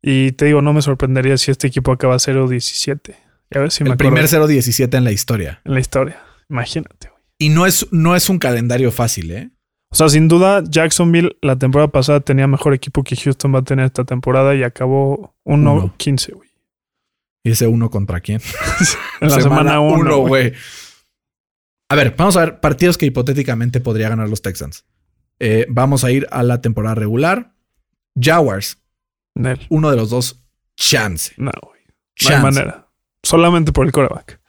Y te digo, no me sorprendería si este equipo acaba cero diecisiete. A ver si me acuerdo. El primer cero diecisiete en la historia. En la historia. Imagínate, güey. Y no es, no es un calendario fácil, ¿eh? O sea, sin duda, Jacksonville la temporada pasada tenía mejor equipo que Houston va a tener esta temporada y acabó uno quince, güey. ¿Y ese uno contra quién? En la semana uno, güey. A ver, vamos a ver partidos que hipotéticamente podría ganar los Texans. Eh, vamos a ir a la temporada regular. Jaguars. Nel. Uno de los dos, chance. No, güey. No hay manera. Solamente por el quarterback.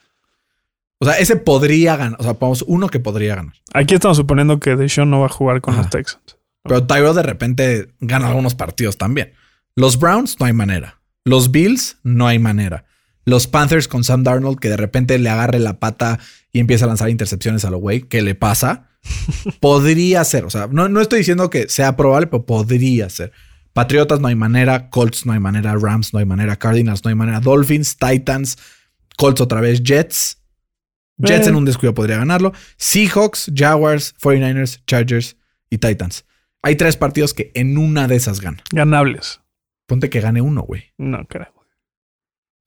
O sea, ese podría ganar. O sea, vamos, uno que podría ganar. Aquí estamos suponiendo que Deshaun no va a jugar con Ajá. los Texans. Pero Tyrell de repente gana algunos partidos también. Los Browns, no hay manera. Los Bills, no hay manera. Los Panthers con Sam Darnold, que de repente le agarre la pata y empieza a lanzar intercepciones a lo güey, ¿qué le pasa? Podría ser. O sea, no, no estoy diciendo que sea probable, pero podría ser. Patriotas, no hay manera. Colts, no hay manera. Rams, no hay manera. Cardinals, no hay manera. Dolphins, Titans, Colts otra vez. Jets. Jets eh. en un descuido podría ganarlo. Seahawks, Jaguars, cuarenta y nueve ers, Chargers y Titans. Hay tres partidos que en una de esas ganan. Ganables. Ponte que gane uno, güey. No creo.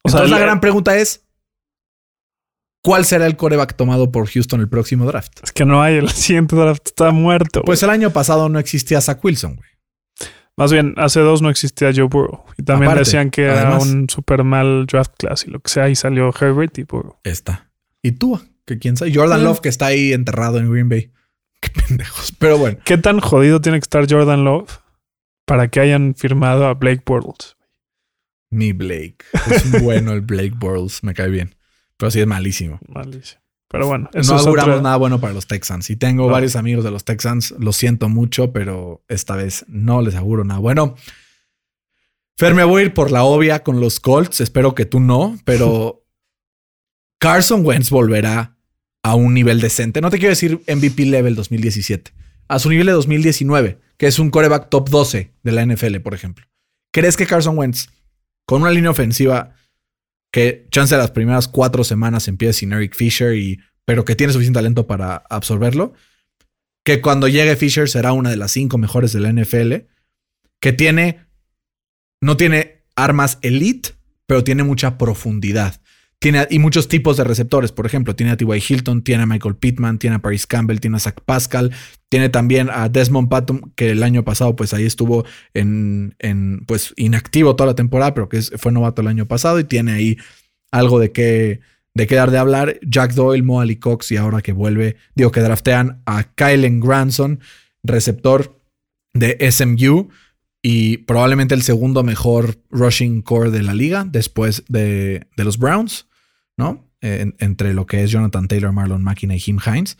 O Entonces sea, la gran pregunta es, ¿cuál será el quarterback tomado por Houston el próximo draft? Es que no hay, el siguiente draft está muerto. Pues wey. El año pasado no existía Zach Wilson, güey. Más bien, hace dos no existía Joe Burrow. Y también Aparte, decían que además, era un super mal draft class y lo que sea. Y salió Herbert y Burrow. Está. Y Tua, que quién sabe. Jordan ¿Sí? Love, que está ahí enterrado en Green Bay. Qué pendejos. Pero bueno. ¿Qué tan jodido tiene que estar Jordan Love para que hayan firmado a Blake Bortles? Mi Blake. Es bueno el Blake Bortles. Me cae bien. Pero sí es malísimo. Malísimo. Pero bueno. Eso no auguramos otra... nada bueno para los Texans. Y tengo no. varios amigos de los Texans. Lo siento mucho, pero esta vez no les auguro nada bueno. Fer, me voy a ir por la obvia con los Colts. Espero que tú no, pero Carson Wentz volverá a un nivel decente. No te quiero decir M V P level dos mil diecisiete. A su nivel de dos mil diecinueve, que es un quarterback top doce de la N F L, por ejemplo. ¿Crees que Carson Wentz, con una línea ofensiva que chance de las primeras cuatro semanas empieza sin Eric Fisher, y, pero que tiene suficiente talento para absorberlo, que cuando llegue Fisher será una de las cinco mejores de la N F L, que tiene, no tiene armas elite, pero tiene mucha profundidad? Tiene, y muchos tipos de receptores, por ejemplo. Tiene a T Y Hilton, tiene a Michael Pittman, tiene a Paris Campbell, tiene a Zach Pascal, tiene también a Desmond Patton, que el año pasado pues ahí estuvo en, en pues inactivo toda la temporada, pero que es, fue novato el año pasado y tiene ahí algo de qué de qué dar de hablar. Jack Doyle, Mo Ali Cox, y ahora que vuelve, digo que draftean a Kylen Granson, receptor de S M U y probablemente el segundo mejor rushing core de la liga después de, de los Browns, ¿no? En, entre lo que es Jonathan Taylor, Marlon Mack y Jim Hines.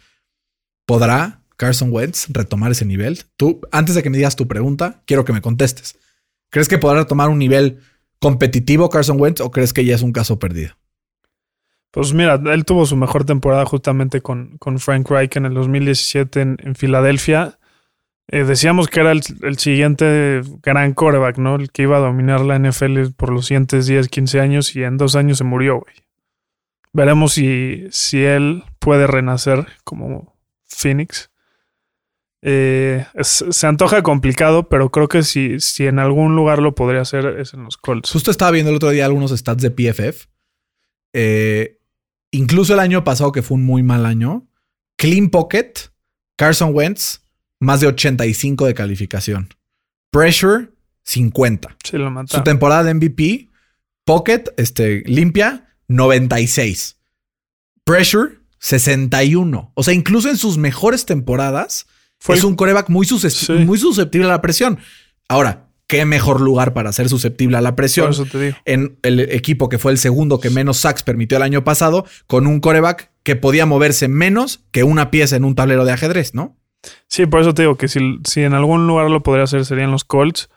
¿Podrá Carson Wentz retomar ese nivel? Tú, antes de que me digas tu pregunta, quiero que me contestes. ¿Crees que podrá retomar un nivel competitivo Carson Wentz o crees que ya es un caso perdido? Pues mira, él tuvo su mejor temporada justamente con, con Frank Reich en el dos mil diecisiete en, en Filadelfia. Eh, decíamos que era el, el siguiente gran quarterback, ¿no? El que iba a dominar la N F L por los siguientes diez, quince años y en dos años se murió, güey. Veremos si, si él puede renacer como Phoenix. Eh, es, se antoja complicado, pero creo que si, si en algún lugar lo podría hacer es en los Colts. Justo estaba viendo el otro día algunos stats de P F F. Eh, incluso el año pasado, que fue un muy mal año, Clean Pocket, Carson Wentz, más de ochenta y cinco de calificación. Pressure, cincuenta. Sí, lo mataron. Su temporada de M V P, Pocket, este, limpia, noventa y seis. Pressure, sesenta y uno. O sea, incluso en sus mejores temporadas fue es un quarterback muy, susce- sí. muy susceptible a la presión. Ahora, ¿qué mejor lugar para ser susceptible a la presión? Por eso te digo. En el equipo que fue el segundo que menos sacks permitió el año pasado, con un quarterback que podía moverse menos que una pieza en un tablero de ajedrez, ¿no? Sí, por eso te digo que si, si en algún lugar lo podría hacer serían los Colts.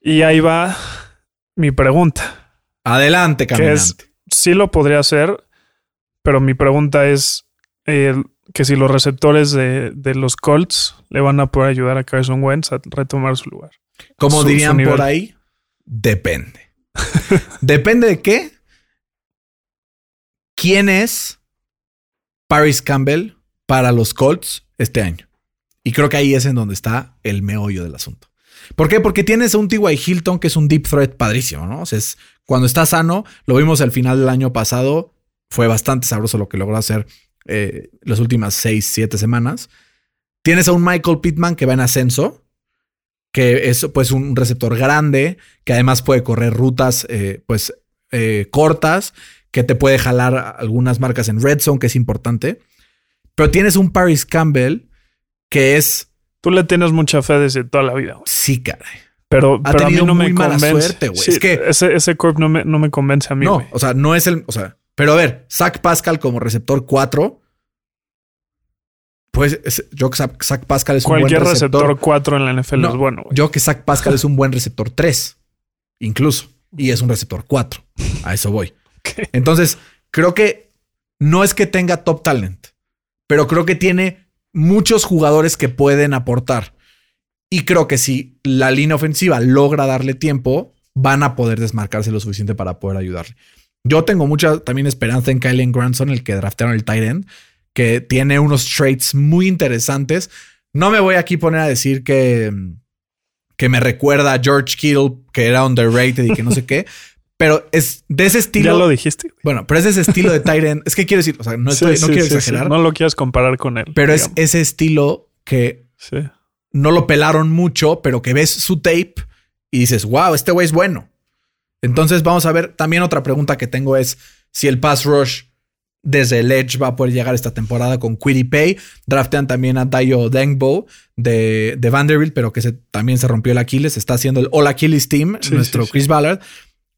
Y ahí va mi pregunta. Adelante, caminante. Sí lo podría hacer, pero mi pregunta es eh, que si los receptores de, de los Colts le van a poder ayudar a Carson Wentz a retomar su lugar. Como dirían su por ahí, depende. ¿Depende de qué? ¿Quién es Paris Campbell para los Colts este año? Y creo que ahí es en donde está el meollo del asunto. ¿Por qué? Porque tienes a un T Y Hilton que es un deep threat padrísimo, ¿no? O sea, es, cuando está sano, lo vimos al final del año pasado, fue bastante sabroso lo que logró hacer eh, las últimas seis, siete semanas. Tienes a un Michael Pittman que va en ascenso, que es pues un receptor grande, que además puede correr rutas eh, pues eh, cortas, que te puede jalar algunas marcas en red zone, que es importante. Pero tienes un Paris Campbell que es... Tú le tienes mucha fe desde toda la vida, güey. Sí, caray. Pero, pero a mí no me convence. Suerte, güey. Sí, es que ese, ese corp no me, no me convence a mí, No, güey. O sea, no es el... O sea, pero a ver, Zach Pascal como receptor cuatro Pues yo que Zach Pascal es un buen receptor. Cualquier receptor cuatro en la N F L no, es bueno. Güey. Yo que Zach Pascal es un buen receptor tres, incluso. Y es un receptor cuatro. A eso voy. ¿Qué? Entonces, creo que no es que tenga top talent, pero creo que tiene muchos jugadores que pueden aportar. Y creo que si la línea ofensiva logra darle tiempo, van a poder desmarcarse lo suficiente para poder ayudarle. Yo tengo mucha también esperanza en Kylen Granson, el que draftearon el tight end, que tiene unos traits muy interesantes. No me voy aquí a poner a decir que, que me recuerda a George Kittle, que era underrated y que no sé qué, pero es de ese estilo. Ya lo dijiste. Bueno, pero es ese estilo de tight end. Es que quiero decir, o sea, no, estoy, sí, no sí, quiero sí, exagerar. Sí. No lo quieras comparar con él. Pero digamos. Es ese estilo que sí. No lo pelaron mucho, pero que ves su tape y dices, wow, este güey es bueno. Entonces vamos a ver. También otra pregunta que tengo es si el pass rush desde el edge va a poder llegar esta temporada con Kwity Paye. Draftean también a Dayo Dengbo de, de Vanderbilt, pero que se, también se rompió el Aquiles. Está haciendo el All Achilles Team, sí, nuestro sí, sí. Chris Ballard.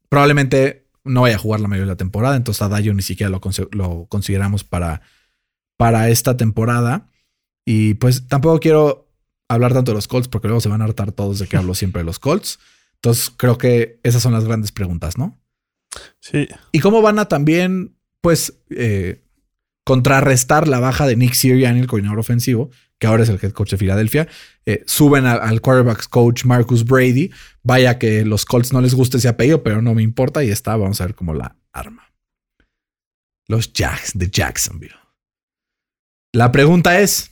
Probablemente no vaya a jugar la mayoría de la temporada. Entonces a Dayo ni siquiera lo, lo consideramos para, para esta temporada. Y pues tampoco quiero hablar tanto de los Colts porque luego se van a hartar todos de que hablo siempre de los Colts. Entonces creo que esas son las grandes preguntas, ¿no? Sí. ¿Y cómo van a también, pues, eh, contrarrestar la baja de Nick Sirianni, el coordinador ofensivo, que ahora es el head coach de Filadelfia? Eh, suben al, al quarterback coach Marcus Brady. Vaya que los Colts no les gusta ese apellido, pero no me importa. Y está, vamos a ver cómo la arma. Los Jags de Jacksonville. La pregunta es,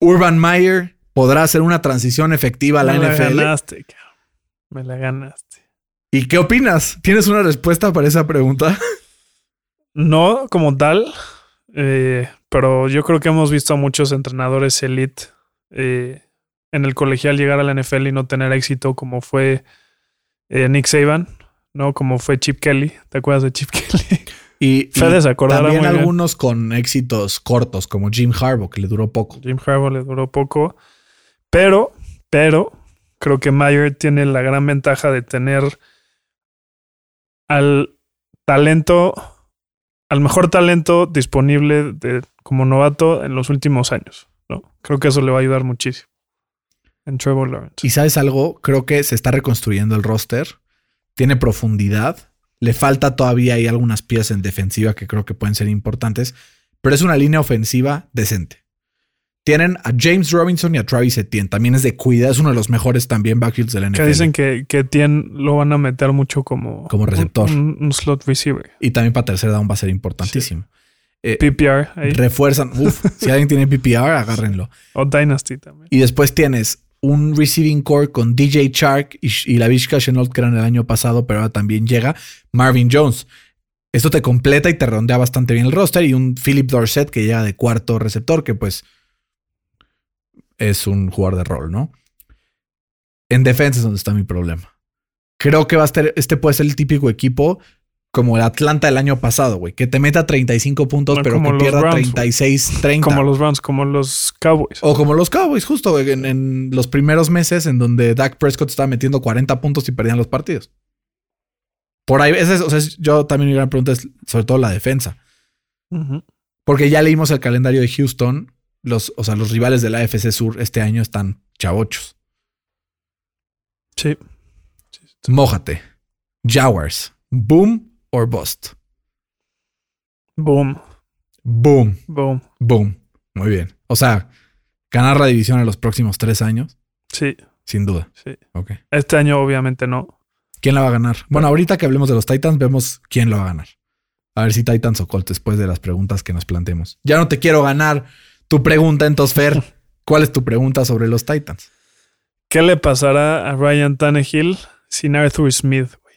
¿Urban Meyer podrá hacer una transición efectiva a la N F L? Me la ganaste, cabrón. Me la ganaste. ¿Y qué opinas? ¿Tienes una respuesta para esa pregunta? No, como tal. Eh, pero yo creo que hemos visto a muchos entrenadores elite eh, en el colegial llegar a la N F L y no tener éxito, como fue eh, Nick Saban, ¿no? Como fue Chip Kelly. ¿Te acuerdas de Chip Kelly? Y, y también algunos bien. Con éxitos cortos, como Jim Harbaugh, que le duró poco. Jim Harbaugh le duró poco. Pero, pero, creo que Meyer tiene la gran ventaja de tener al talento, al mejor talento disponible de, como novato en los últimos años, ¿no? Creo que eso le va a ayudar muchísimo en Trevor Lawrence. ¿Y sabes algo? Creo que se está reconstruyendo el roster. Tiene profundidad. Le falta todavía ahí algunas piezas en defensiva que creo que pueden ser importantes, pero es una línea ofensiva decente. Tienen a James Robinson y a Travis Etienne. También es de cuidado. Es uno de los mejores también backfields de la N F L. Que dicen que, que Etienne lo van a meter mucho como... Como receptor. Un, un slot receiver. Y también para tercer down va a ser importantísimo. Sí. Eh, P P R. Ahí. Refuerzan. Uf, si alguien tiene P P R, agárrenlo. O Dynasty también. Y después tienes un receiving core con D J Chark y, y la Laviska Shenault, que eran el año pasado, pero ahora también llega Marvin Jones. Esto te completa y te redondea bastante bien el roster. Y un Philip Dorsett que llega de cuarto receptor, que pues... es un jugador de rol, ¿no? En defensa es donde está mi problema. Creo que va a estar, este puede ser el típico equipo como el Atlanta del año pasado, güey. Que te meta treinta y cinco puntos, no, pero que pierda Browns, treinta y seis a treinta. Como los Browns, como los Cowboys. O como los Cowboys, justo güey, en, en los primeros meses en donde Dak Prescott estaba metiendo cuarenta puntos y perdían los partidos. Por ahí, esa es, o sea, yo también mi gran pregunta es sobre todo la defensa. Uh-huh. Porque ya leímos el calendario de Houston. Los, o sea, los rivales de la A F C Sur este año están chavochos. Sí. sí, sí. Mójate. Jaguars. ¿Boom or bust? Boom. Boom. Boom. Boom. Muy bien. O sea, ganar la división en los próximos tres años. Sí. Sin duda. Sí. Okay. Este año obviamente no. ¿Quién la va a ganar? Bueno, bueno, ahorita que hablemos de los Titans, vemos quién la va a ganar. A ver si Titans o Colts después de las preguntas que nos planteemos. Ya no te quiero ganar tu pregunta, entonces, Fer, ¿cuál es tu pregunta sobre los Titans? ¿Qué le pasará a Ryan Tannehill sin Arthur Smith, güey?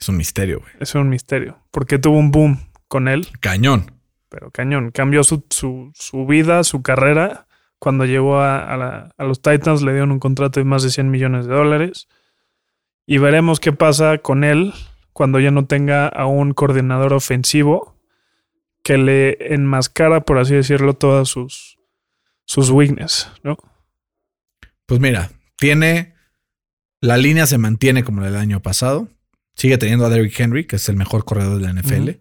Es un misterio, güey. Es un misterio. Porque tuvo un boom con él. Cañón. Pero cañón. Cambió su, su, su vida, su carrera. Cuando llegó a, a, la, a los Titans le dieron un contrato de más de cien millones de dólares. Y veremos qué pasa con él cuando ya no tenga a un coordinador ofensivo que le enmascara, por así decirlo, todas sus, sus weakness, ¿no? Pues mira, tiene... La línea se mantiene como el año pasado. Sigue teniendo a Derrick Henry, que es el mejor corredor de la N F L.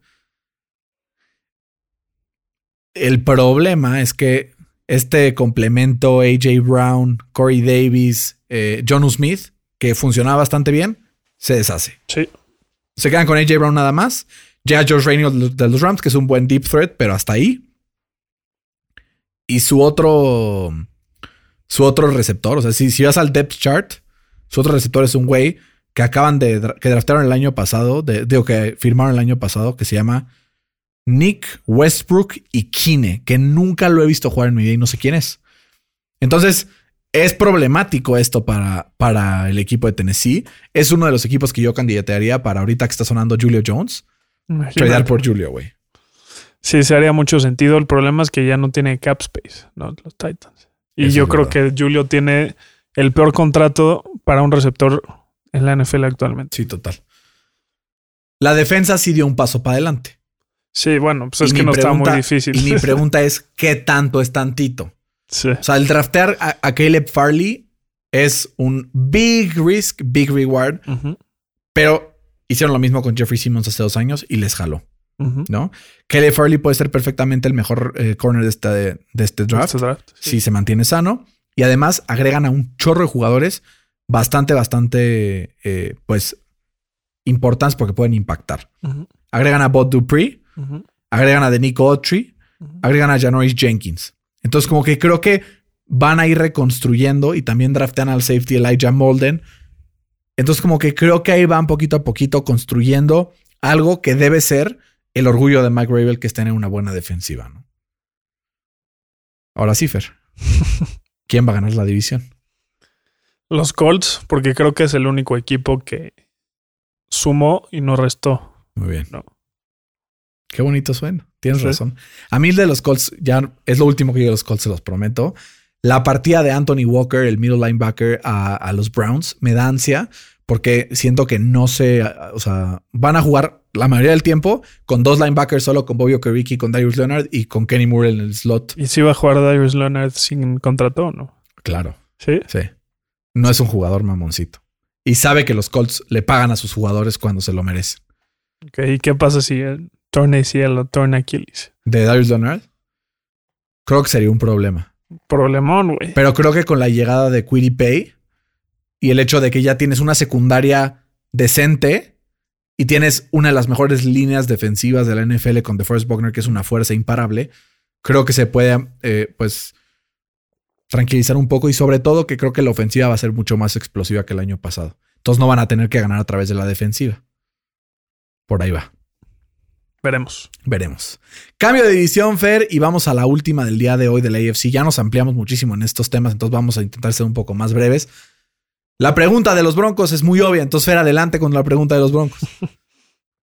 Uh-huh. El problema es que este complemento A J Brown, Corey Davis, eh, Jonu Smith, que funcionaba bastante bien, se deshace. Sí. Se quedan con A J Brown nada más. Ya Josh Reynolds de los Rams, que es un buen deep threat, pero hasta ahí. Y su otro, su otro receptor, o sea, si, si vas al depth chart, su otro receptor es un güey que acaban de, que draftaron el año pasado, de, digo, que firmaron el año pasado, que se llama Nick Westbrook y Kine, que nunca lo he visto jugar en mi vida y no sé quién es. Entonces, es problemático esto para, para el equipo de Tennessee. Es uno de los equipos que yo candidatearía para ahorita que está sonando Julio Jones. Tradear por Julio, güey. Sí, se haría mucho sentido. El problema es que ya no tiene cap space, ¿no? Los Titans. Y eso yo creo verdad. Que Julio tiene el peor contrato para un receptor en la N F L actualmente. Sí, total. La defensa sí dio un paso para adelante. Sí, bueno, pues y es que no pregunta, estaba muy difícil. Y mi pregunta es, ¿qué tanto es tantito? Sí. O sea, el draftear a, a Caleb Farley es un big risk, big reward. Uh-huh. Pero hicieron lo mismo con Jeffrey Simmons hace dos años y les jaló, uh-huh. ¿no? Caleb Farley puede ser perfectamente el mejor eh, corner de, esta, de, de este draft, este draft sí. si se mantiene sano. Y además agregan a un chorro de jugadores bastante, bastante, eh, pues, importantes porque pueden impactar. Uh-huh. Agregan a Bud Dupree, uh-huh. agregan a Denico Autry, uh-huh. agregan a Janoris Jenkins. Entonces, como que creo que van a ir reconstruyendo y también draftean al safety Elijah Molden. Entonces, como que creo que ahí van poquito a poquito construyendo algo que debe ser el orgullo de Mike Rabel, que es tener una buena defensiva, ¿no? Ahora sí, Fer. ¿Quién va a ganar la división? Los Colts, porque creo que es el único equipo que sumó y no restó. Muy bien. No. Qué bonito suena. Tienes sí. razón. A mí el de los Colts, ya es lo último que yo de los Colts, se los prometo. La partida de Anthony Walker, el middle linebacker, a, a los Browns me da ansia porque siento que no se... O sea, van a jugar la mayoría del tiempo con dos linebackers solo, con Bobby Okereke, con Darius Leonard y con Kenny Moore en el slot. ¿Y si va a jugar Darius Leonard sin contrato o no? Claro. ¿Sí? Sí. No es un jugador mamoncito. Y sabe que los Colts le pagan a sus jugadores cuando se lo merecen. Ok, ¿y qué pasa si el torn A C L o torn Achilles? ¿De Darius Leonard? Creo que sería un problema. Problemón, güey. Pero creo que con la llegada de Quiddy Pay y el hecho de que ya tienes una secundaria decente y tienes una de las mejores líneas defensivas de la N F L con DeForest Buckner, que es una fuerza imparable, creo que se puede, eh, pues, tranquilizar un poco y sobre todo que creo que la ofensiva va a ser mucho más explosiva que el año pasado. Entonces no van a tener que ganar a través de la defensiva. Por ahí va. Veremos. Veremos. Cambio de división, Fer, y vamos a la última del día de hoy de la A F C. Ya nos ampliamos muchísimo en estos temas, entonces vamos a intentar ser un poco más breves. La pregunta de los Broncos es muy obvia, entonces Fer, adelante con la pregunta de los Broncos.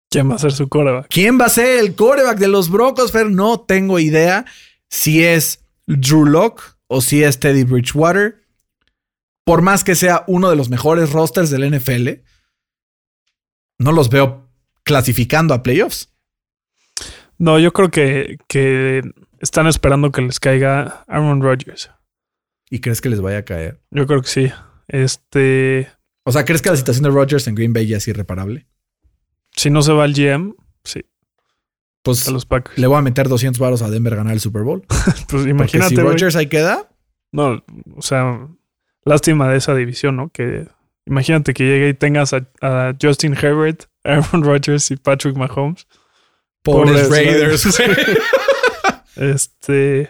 ¿Quién va a ser su quarterback? ¿Quién va a ser el quarterback de los Broncos, Fer? No tengo idea si es Drew Lock o si es Teddy Bridgewater. Por más que sea uno de los mejores rosters del N F L, no los veo clasificando a playoffs. No, yo creo que, que están esperando que les caiga Aaron Rodgers. ¿Y crees que les vaya a caer? Yo creo que sí. Este, o sea, ¿crees que la situación de Rodgers en Green Bay ya es irreparable? Si no se va al G M, sí. Pues a los Packers. Le voy a meter doscientos varos a Denver a ganar el Super Bowl. Pues imagínate. Porque si Rodgers ahí queda. No, o sea, lástima de esa división, ¿no? Que imagínate que llegue y tengas a, a Justin Herbert, Aaron Rodgers y Patrick Mahomes. Pobres Raiders. Este,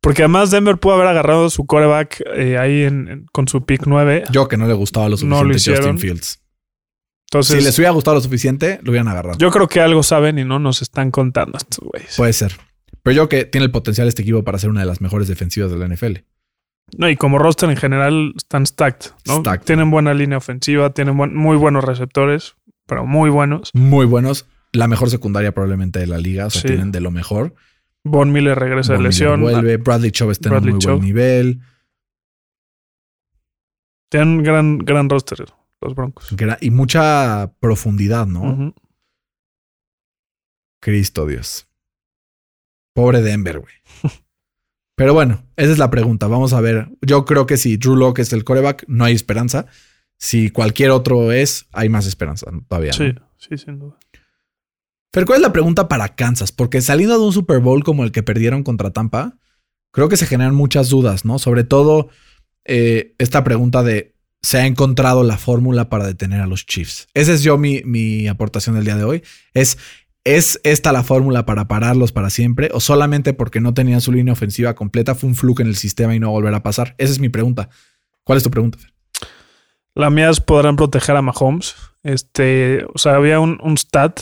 porque además Denver pudo haber agarrado su quarterback eh, ahí en, en, con su pick nueve. Yo que no le gustaba lo suficiente no lo Justin Fields. Entonces, si les hubiera gustado lo suficiente, lo hubieran agarrado. Yo creo que algo saben y no nos están contando estos güeyes. Puede ser. Pero yo que tiene el potencial este equipo para ser una de las mejores defensivas de la N F L. No, y como roster en general están stacked, ¿no? Stacked. Tienen buena línea ofensiva, tienen buen, muy buenos receptores, pero muy buenos. Muy buenos. La mejor secundaria probablemente de la liga. O sea, sí. Tienen de lo mejor. Von Miller regresa de lesión. Vuelve. Bradley Chubb está Bradley en un muy Chubb. Buen nivel. Tienen gran, gran roster los Broncos. Y mucha profundidad, ¿no? Uh-huh. Cristo Dios. Pobre Denver, güey. Pero bueno, esa es la pregunta. Vamos a ver. Yo creo que si Drew Lock es el quarterback, no hay esperanza. Si cualquier otro es, hay más esperanza todavía. Sí, ¿no? Sí, sin duda. Pero ¿cuál es la pregunta para Kansas? Porque saliendo de un Super Bowl como el que perdieron contra Tampa, creo que se generan muchas dudas, ¿no? Sobre todo eh, esta pregunta de ¿se ha encontrado la fórmula para detener a los Chiefs? Esa es yo mi, mi aportación del día de hoy. Es, ¿es esta la fórmula para pararlos para siempre? ¿O solamente porque no tenían su línea ofensiva completa fue un fluke en el sistema y no volverá a pasar? Esa es mi pregunta. ¿Cuál es tu pregunta, Fer? La mía es, ¿podrán proteger a Mahomes? Este, o sea, había un, un stat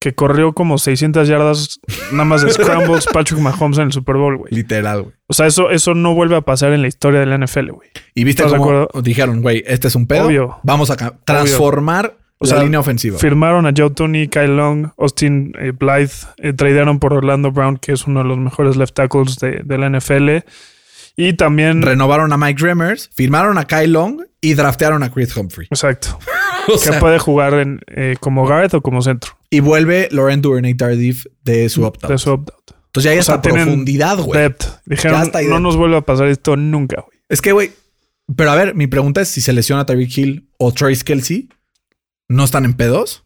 que corrió como seiscientas yardas nada más de scrambles Patrick Mahomes en el Super Bowl, güey. Literal, güey. O sea, eso, eso no vuelve a pasar en la historia de la N F L, güey. Y viste cómo dijeron, güey, este es un pedo. Obvio. Vamos a transformar Obvio. la o sea, línea ofensiva. Firmaron a Joe Thuney, Kyle Long, Austin eh, Blythe. Eh, tradearon por Orlando Brown, que es uno de los mejores left tackles de, de la N F L. Y también... renovaron a Mike Remmers, firmaron a Kyle Long y draftearon a Chris Humphrey. Exacto. O sea, que puede jugar en, eh, como guard o como centro. Y vuelve Laurent Duvernay-Tardif de su opt-out. De su opt-out. Entonces ya hay esta profundidad, güey. Dijeron, no nos vuelve a pasar esto nunca, güey. Es que, güey... Pero a ver, mi pregunta es si se lesiona Tyreek Hill o Trace Kelce, ¿no están en pedos?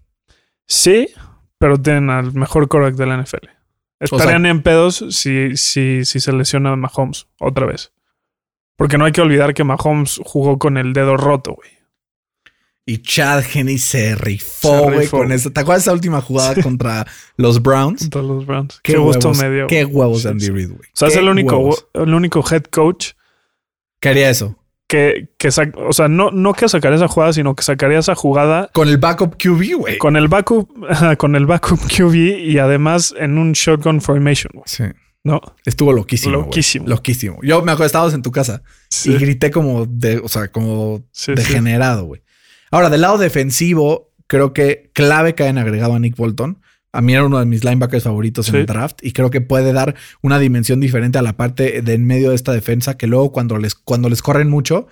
Sí, pero tienen al mejor quarterback de la N F L. Estarían o sea, en pedos si, si, si se lesiona Mahomes otra vez. Porque no hay que olvidar que Mahomes jugó con el dedo roto, güey. Y Chad Henne se rifó, güey, con esa. ¿Te acuerdas de esa última jugada sí. contra los Browns? Contra los Browns. Qué, qué huevos, gusto me dio. Qué huevos sí, Andy Reid, güey. O sea, es el único, el único head coach que haría eso. Que, que sac, o sea, no, no que sacaría esa jugada, sino que sacaría esa jugada con el backup Q B, güey. Con el backup, con el backup Q B y además en un shotgun formation, güey. Sí. No. Estuvo loquísimo. Loquísimo. Wey. Loquísimo. Yo me acuerdo, estábamos en tu casa sí. y grité como de, o sea, como sí, degenerado, güey. Sí. Ahora, del lado defensivo, creo que clave que hayan agregado a Nick Bolton. A mí era uno de mis linebackers favoritos sí. en el draft y creo que puede dar una dimensión diferente a la parte de en medio de esta defensa que luego cuando les, cuando les corren mucho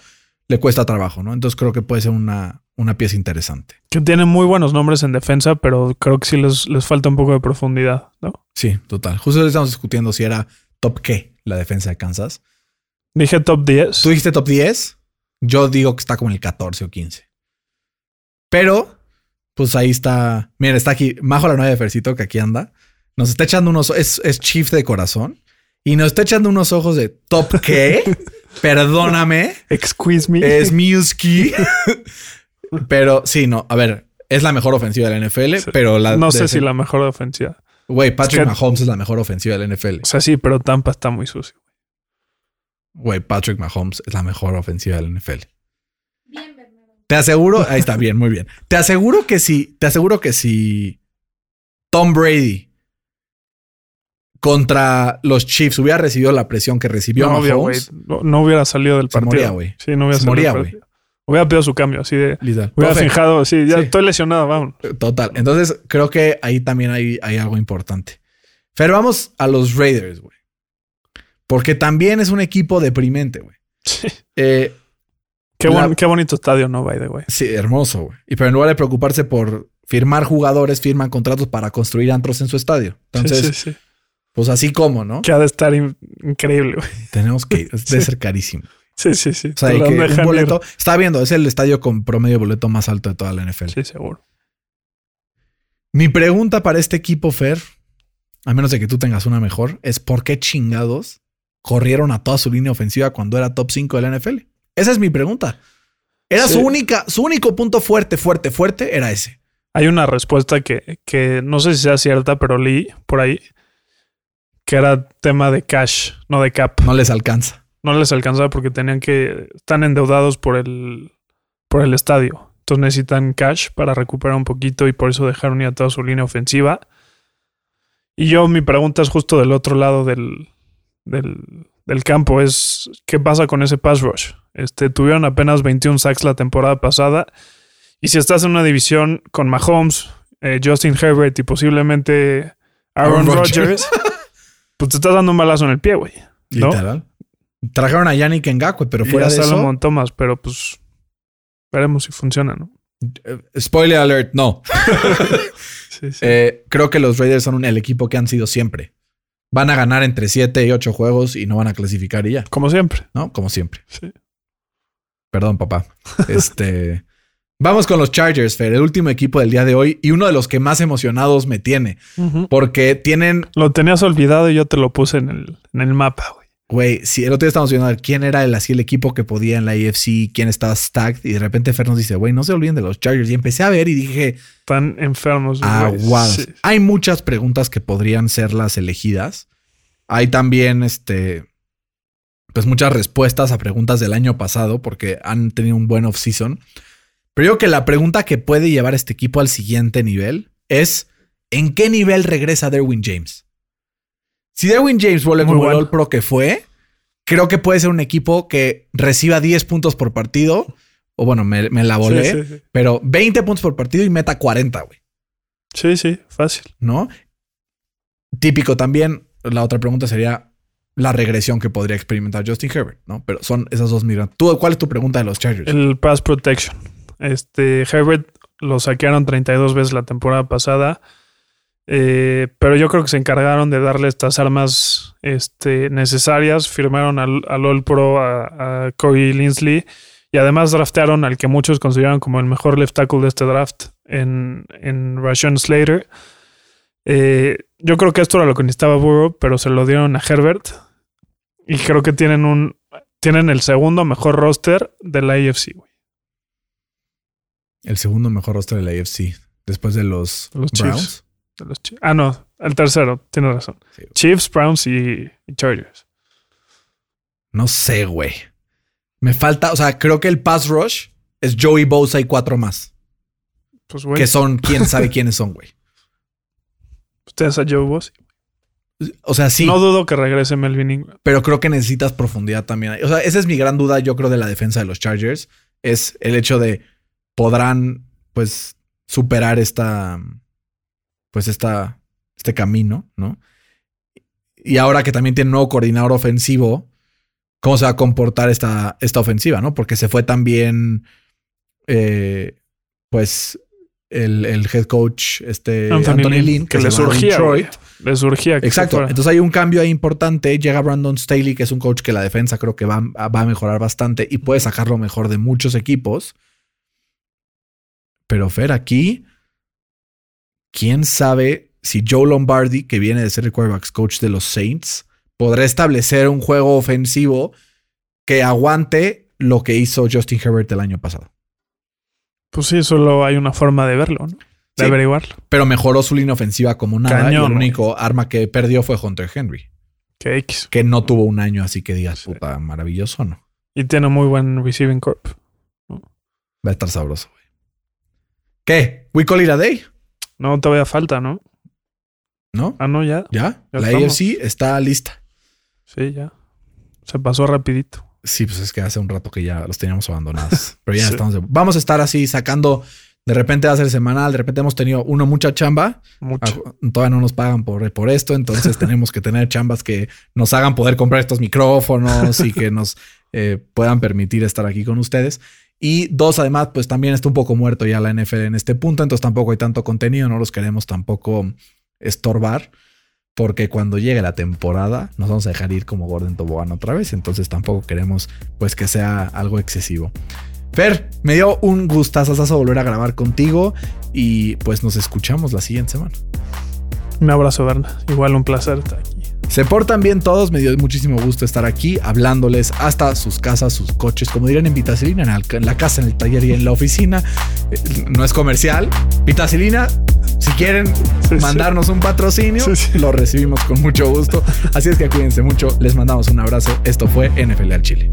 le cuesta trabajo, ¿no? Entonces creo que puede ser una, una pieza interesante. Que tienen muy buenos nombres en defensa, pero creo que sí les, les falta un poco de profundidad, ¿no? Sí, total. Justo estamos discutiendo si era top qué la defensa de Kansas. Dije top diez. ¿Tú dijiste top diez? Yo digo que está como en el catorce o quince. Pero, pues ahí está. Mira, está aquí Majo la nueva de Fercito, que aquí anda. Nos está echando unos... Es, es chief de corazón. Y nos está echando unos ojos de top qué. Perdóname. Excuse me. Es musky. Pero sí, no. A ver, es la mejor ofensiva de la N F L, sí. pero la... No sé si la mejor ofensiva. Güey, Patrick es que... Mahomes es la mejor ofensiva de la N F L. O sea, sí, pero Tampa está muy sucio. Güey, Patrick Mahomes es la mejor ofensiva de la N F L. Bien, Te aseguro, ahí está bien, muy bien. Te aseguro que si, te aseguro que si Tom Brady contra los Chiefs hubiera recibido la presión que recibió, no, Mahomes, obvio, no, no hubiera salido del partido. Se moría, güey. Sí, no hubiera se salido. Moría, güey. Hubiera pedido su cambio, así de. Literal. Hubiera Profe, fijado, sí, ya sí. estoy lesionado, vamos. Total. Entonces creo que ahí también hay, hay algo importante. Pero vamos a los Raiders, güey. Porque también es un equipo deprimente, güey. Sí. Eh. Qué, la... bon, qué bonito estadio, ¿no? By the way. Sí, hermoso, güey. Y pero en lugar de preocuparse por firmar jugadores, firman contratos para construir antros en su estadio. Entonces, sí, sí, sí. pues así como, ¿no? Que ha de estar in- increíble, güey. Tenemos que ir. Debe sí. ser carísimo. Sí, sí, sí. O sea, que un boleto... Está viendo, es el estadio con promedio de boleto más alto de toda la N F L. Sí, seguro. Mi pregunta para este equipo, Fer, a menos de que tú tengas una mejor, es ¿por qué chingados corrieron a toda su línea ofensiva cuando era top cinco de la N F L? Esa es mi pregunta. Era sí. su única, su único punto fuerte, fuerte, fuerte era ese. Hay una respuesta que, que no sé si sea cierta, pero leí por ahí que era tema de cash, no de cap. No les alcanza. No les alcanza porque tenían que... Están endeudados por el, por el estadio. Entonces necesitan cash para recuperar un poquito y por eso dejaron ir a toda su línea ofensiva. Y yo, mi pregunta es justo del otro lado del... del del campo es ¿qué pasa con ese pass rush? Este, tuvieron apenas veintiún sacks la temporada pasada y si estás en una división con Mahomes, eh, Justin Herbert y posiblemente Aaron Rodgers, pues te estás dando un balazo en el pie, güey, ¿no? Literal. Trajeron a Yannick Ngakoue, pero fuera de eso... un Thomas, pero pues veremos si funciona, ¿no? Spoiler alert, no. sí, sí. Eh, creo que los Raiders son el equipo que han sido siempre. Van a ganar entre siete y ocho juegos y no van a clasificar y ya. Como siempre. ¿No? Como siempre. Sí. Perdón, papá. Este, Vamos con los Chargers, Fer, el último equipo del día de hoy y uno de los que más emocionados me tiene. Uh-huh. Porque tienen... Lo tenías olvidado y yo te lo puse en el, en el mapa, güey. Güey, sí, el otro día estábamos viendo a ver quién era el, así el equipo que podía en la A F C, quién estaba stacked. Y de repente Fer nos dice, güey, no se olviden de los Chargers. Y empecé a ver y dije... Están enfermos, güey. Aguados. Sí. Hay muchas preguntas que podrían ser las elegidas. Hay también, este... pues muchas respuestas a preguntas del año pasado porque han tenido un buen off-season. Pero yo creo que la pregunta que puede llevar este equipo al siguiente nivel es ¿en qué nivel regresa Derwin James? Si Derwin James vuelve como bueno. el All Pro que fue, creo que puede ser un equipo que reciba diez puntos por partido. O bueno, me, me la volé. Sí, sí, sí. Pero veinte puntos por partido y meta cuarenta, güey. Sí, sí. Fácil. ¿No? Típico también. La otra pregunta sería la regresión que podría experimentar Justin Herbert, ¿no? Pero son esas dos migrantes. ¿Tú, ¿Cuál es tu pregunta de los Chargers? El pass protection. Este Herbert lo saquearon treinta y dos veces la temporada pasada, eh, pero yo creo que se encargaron de darle estas armas este, necesarias. Firmaron al, al All Pro a, a Corey Linsley y además draftearon al que muchos consideraron como el mejor left tackle de este draft en, en Rashawn Slater. Eh, yo creo que esto era lo que necesitaba Burrow, pero se lo dieron a Herbert y creo que tienen un tienen el segundo mejor roster de la A F C, güey. El segundo mejor roster de la A F C. Después de los, los Browns. De los Chiefs. Ah, no. El tercero. Tienes razón. Sí, Chiefs, Browns y, y Chargers. No sé, güey. Me falta... O sea, creo que el pass rush es Joey Bosa y cuatro más. Pues, güey. Que son... ¿Quién sabe quiénes son, güey? Ustedes a Joey Bosa. O sea, sí. No dudo que regrese Melvin Ingram. Pero creo que necesitas profundidad también. O sea, esa es mi gran duda, yo creo, de la defensa de los Chargers. Es el hecho de... podrán, pues, superar esta, pues, esta, este camino, ¿no? Y ahora que también tiene un nuevo coordinador ofensivo, ¿cómo se va a comportar esta, esta ofensiva, no? Porque se fue también, eh, pues, el, el head coach, este, Anthony, Anthony Lynn, Lynn, que, que le surgía, le surgía. Que Exacto. Entonces hay un cambio ahí importante. Llega Brandon Staley, que es un coach que la defensa creo que va, va a mejorar bastante y puede sacar lo mejor de muchos equipos. Pero Fer, aquí, quién sabe si Joe Lombardi, que viene de ser el quarterback's coach de los Saints, podrá establecer un juego ofensivo que aguante lo que hizo Justin Herbert el año pasado. Pues sí, solo hay una forma de verlo, ¿no? De sí, averiguarlo. Pero mejoró su línea ofensiva como nada. Cañón, y el único güey. arma que perdió fue Hunter Henry. Que X. Que no tuvo un año, así que digas, sí. puta, maravilloso, ¿no? Y tiene muy buen receiving corp. Va a estar sabroso. ¿Qué? ¿We call it a day? No, todavía falta, ¿no? ¿No? Ah, no, ya. ¿Ya? ya la estamos. A F C está lista. Sí, ya. Se pasó rapidito. Sí, pues es que hace un rato que ya los teníamos abandonados. Pero ya sí. estamos... De... Vamos a estar así sacando... De repente va a ser semanal. De repente hemos tenido uno mucha chamba. Mucho. Ah, todavía no nos pagan por, por esto. Entonces tenemos que tener chambas que nos hagan poder comprar estos micrófonos y que nos eh, puedan permitir estar aquí con ustedes. Y dos, además, pues también está un poco muerto ya la N F L en este punto. Entonces tampoco hay tanto contenido. No los queremos tampoco estorbar. Porque cuando llegue la temporada nos vamos a dejar ir como Gordon Tobogán otra vez. Entonces tampoco queremos pues que sea algo excesivo. Fer, me dio un gustazo volver a grabar contigo. Y pues nos escuchamos la siguiente semana. Un abrazo, Berna. Igual un placer estar aquí. Se portan bien todos, me dio muchísimo gusto estar aquí hablándoles hasta sus casas, sus coches, como dirían en Vitacilina, en la casa, en el taller y en la oficina. No es comercial. Vitacilina, si quieren sí, mandarnos sí. un patrocinio, sí, sí. lo recibimos con mucho gusto. Así es que cuídense mucho, les mandamos un abrazo. Esto fue N F L al Chile.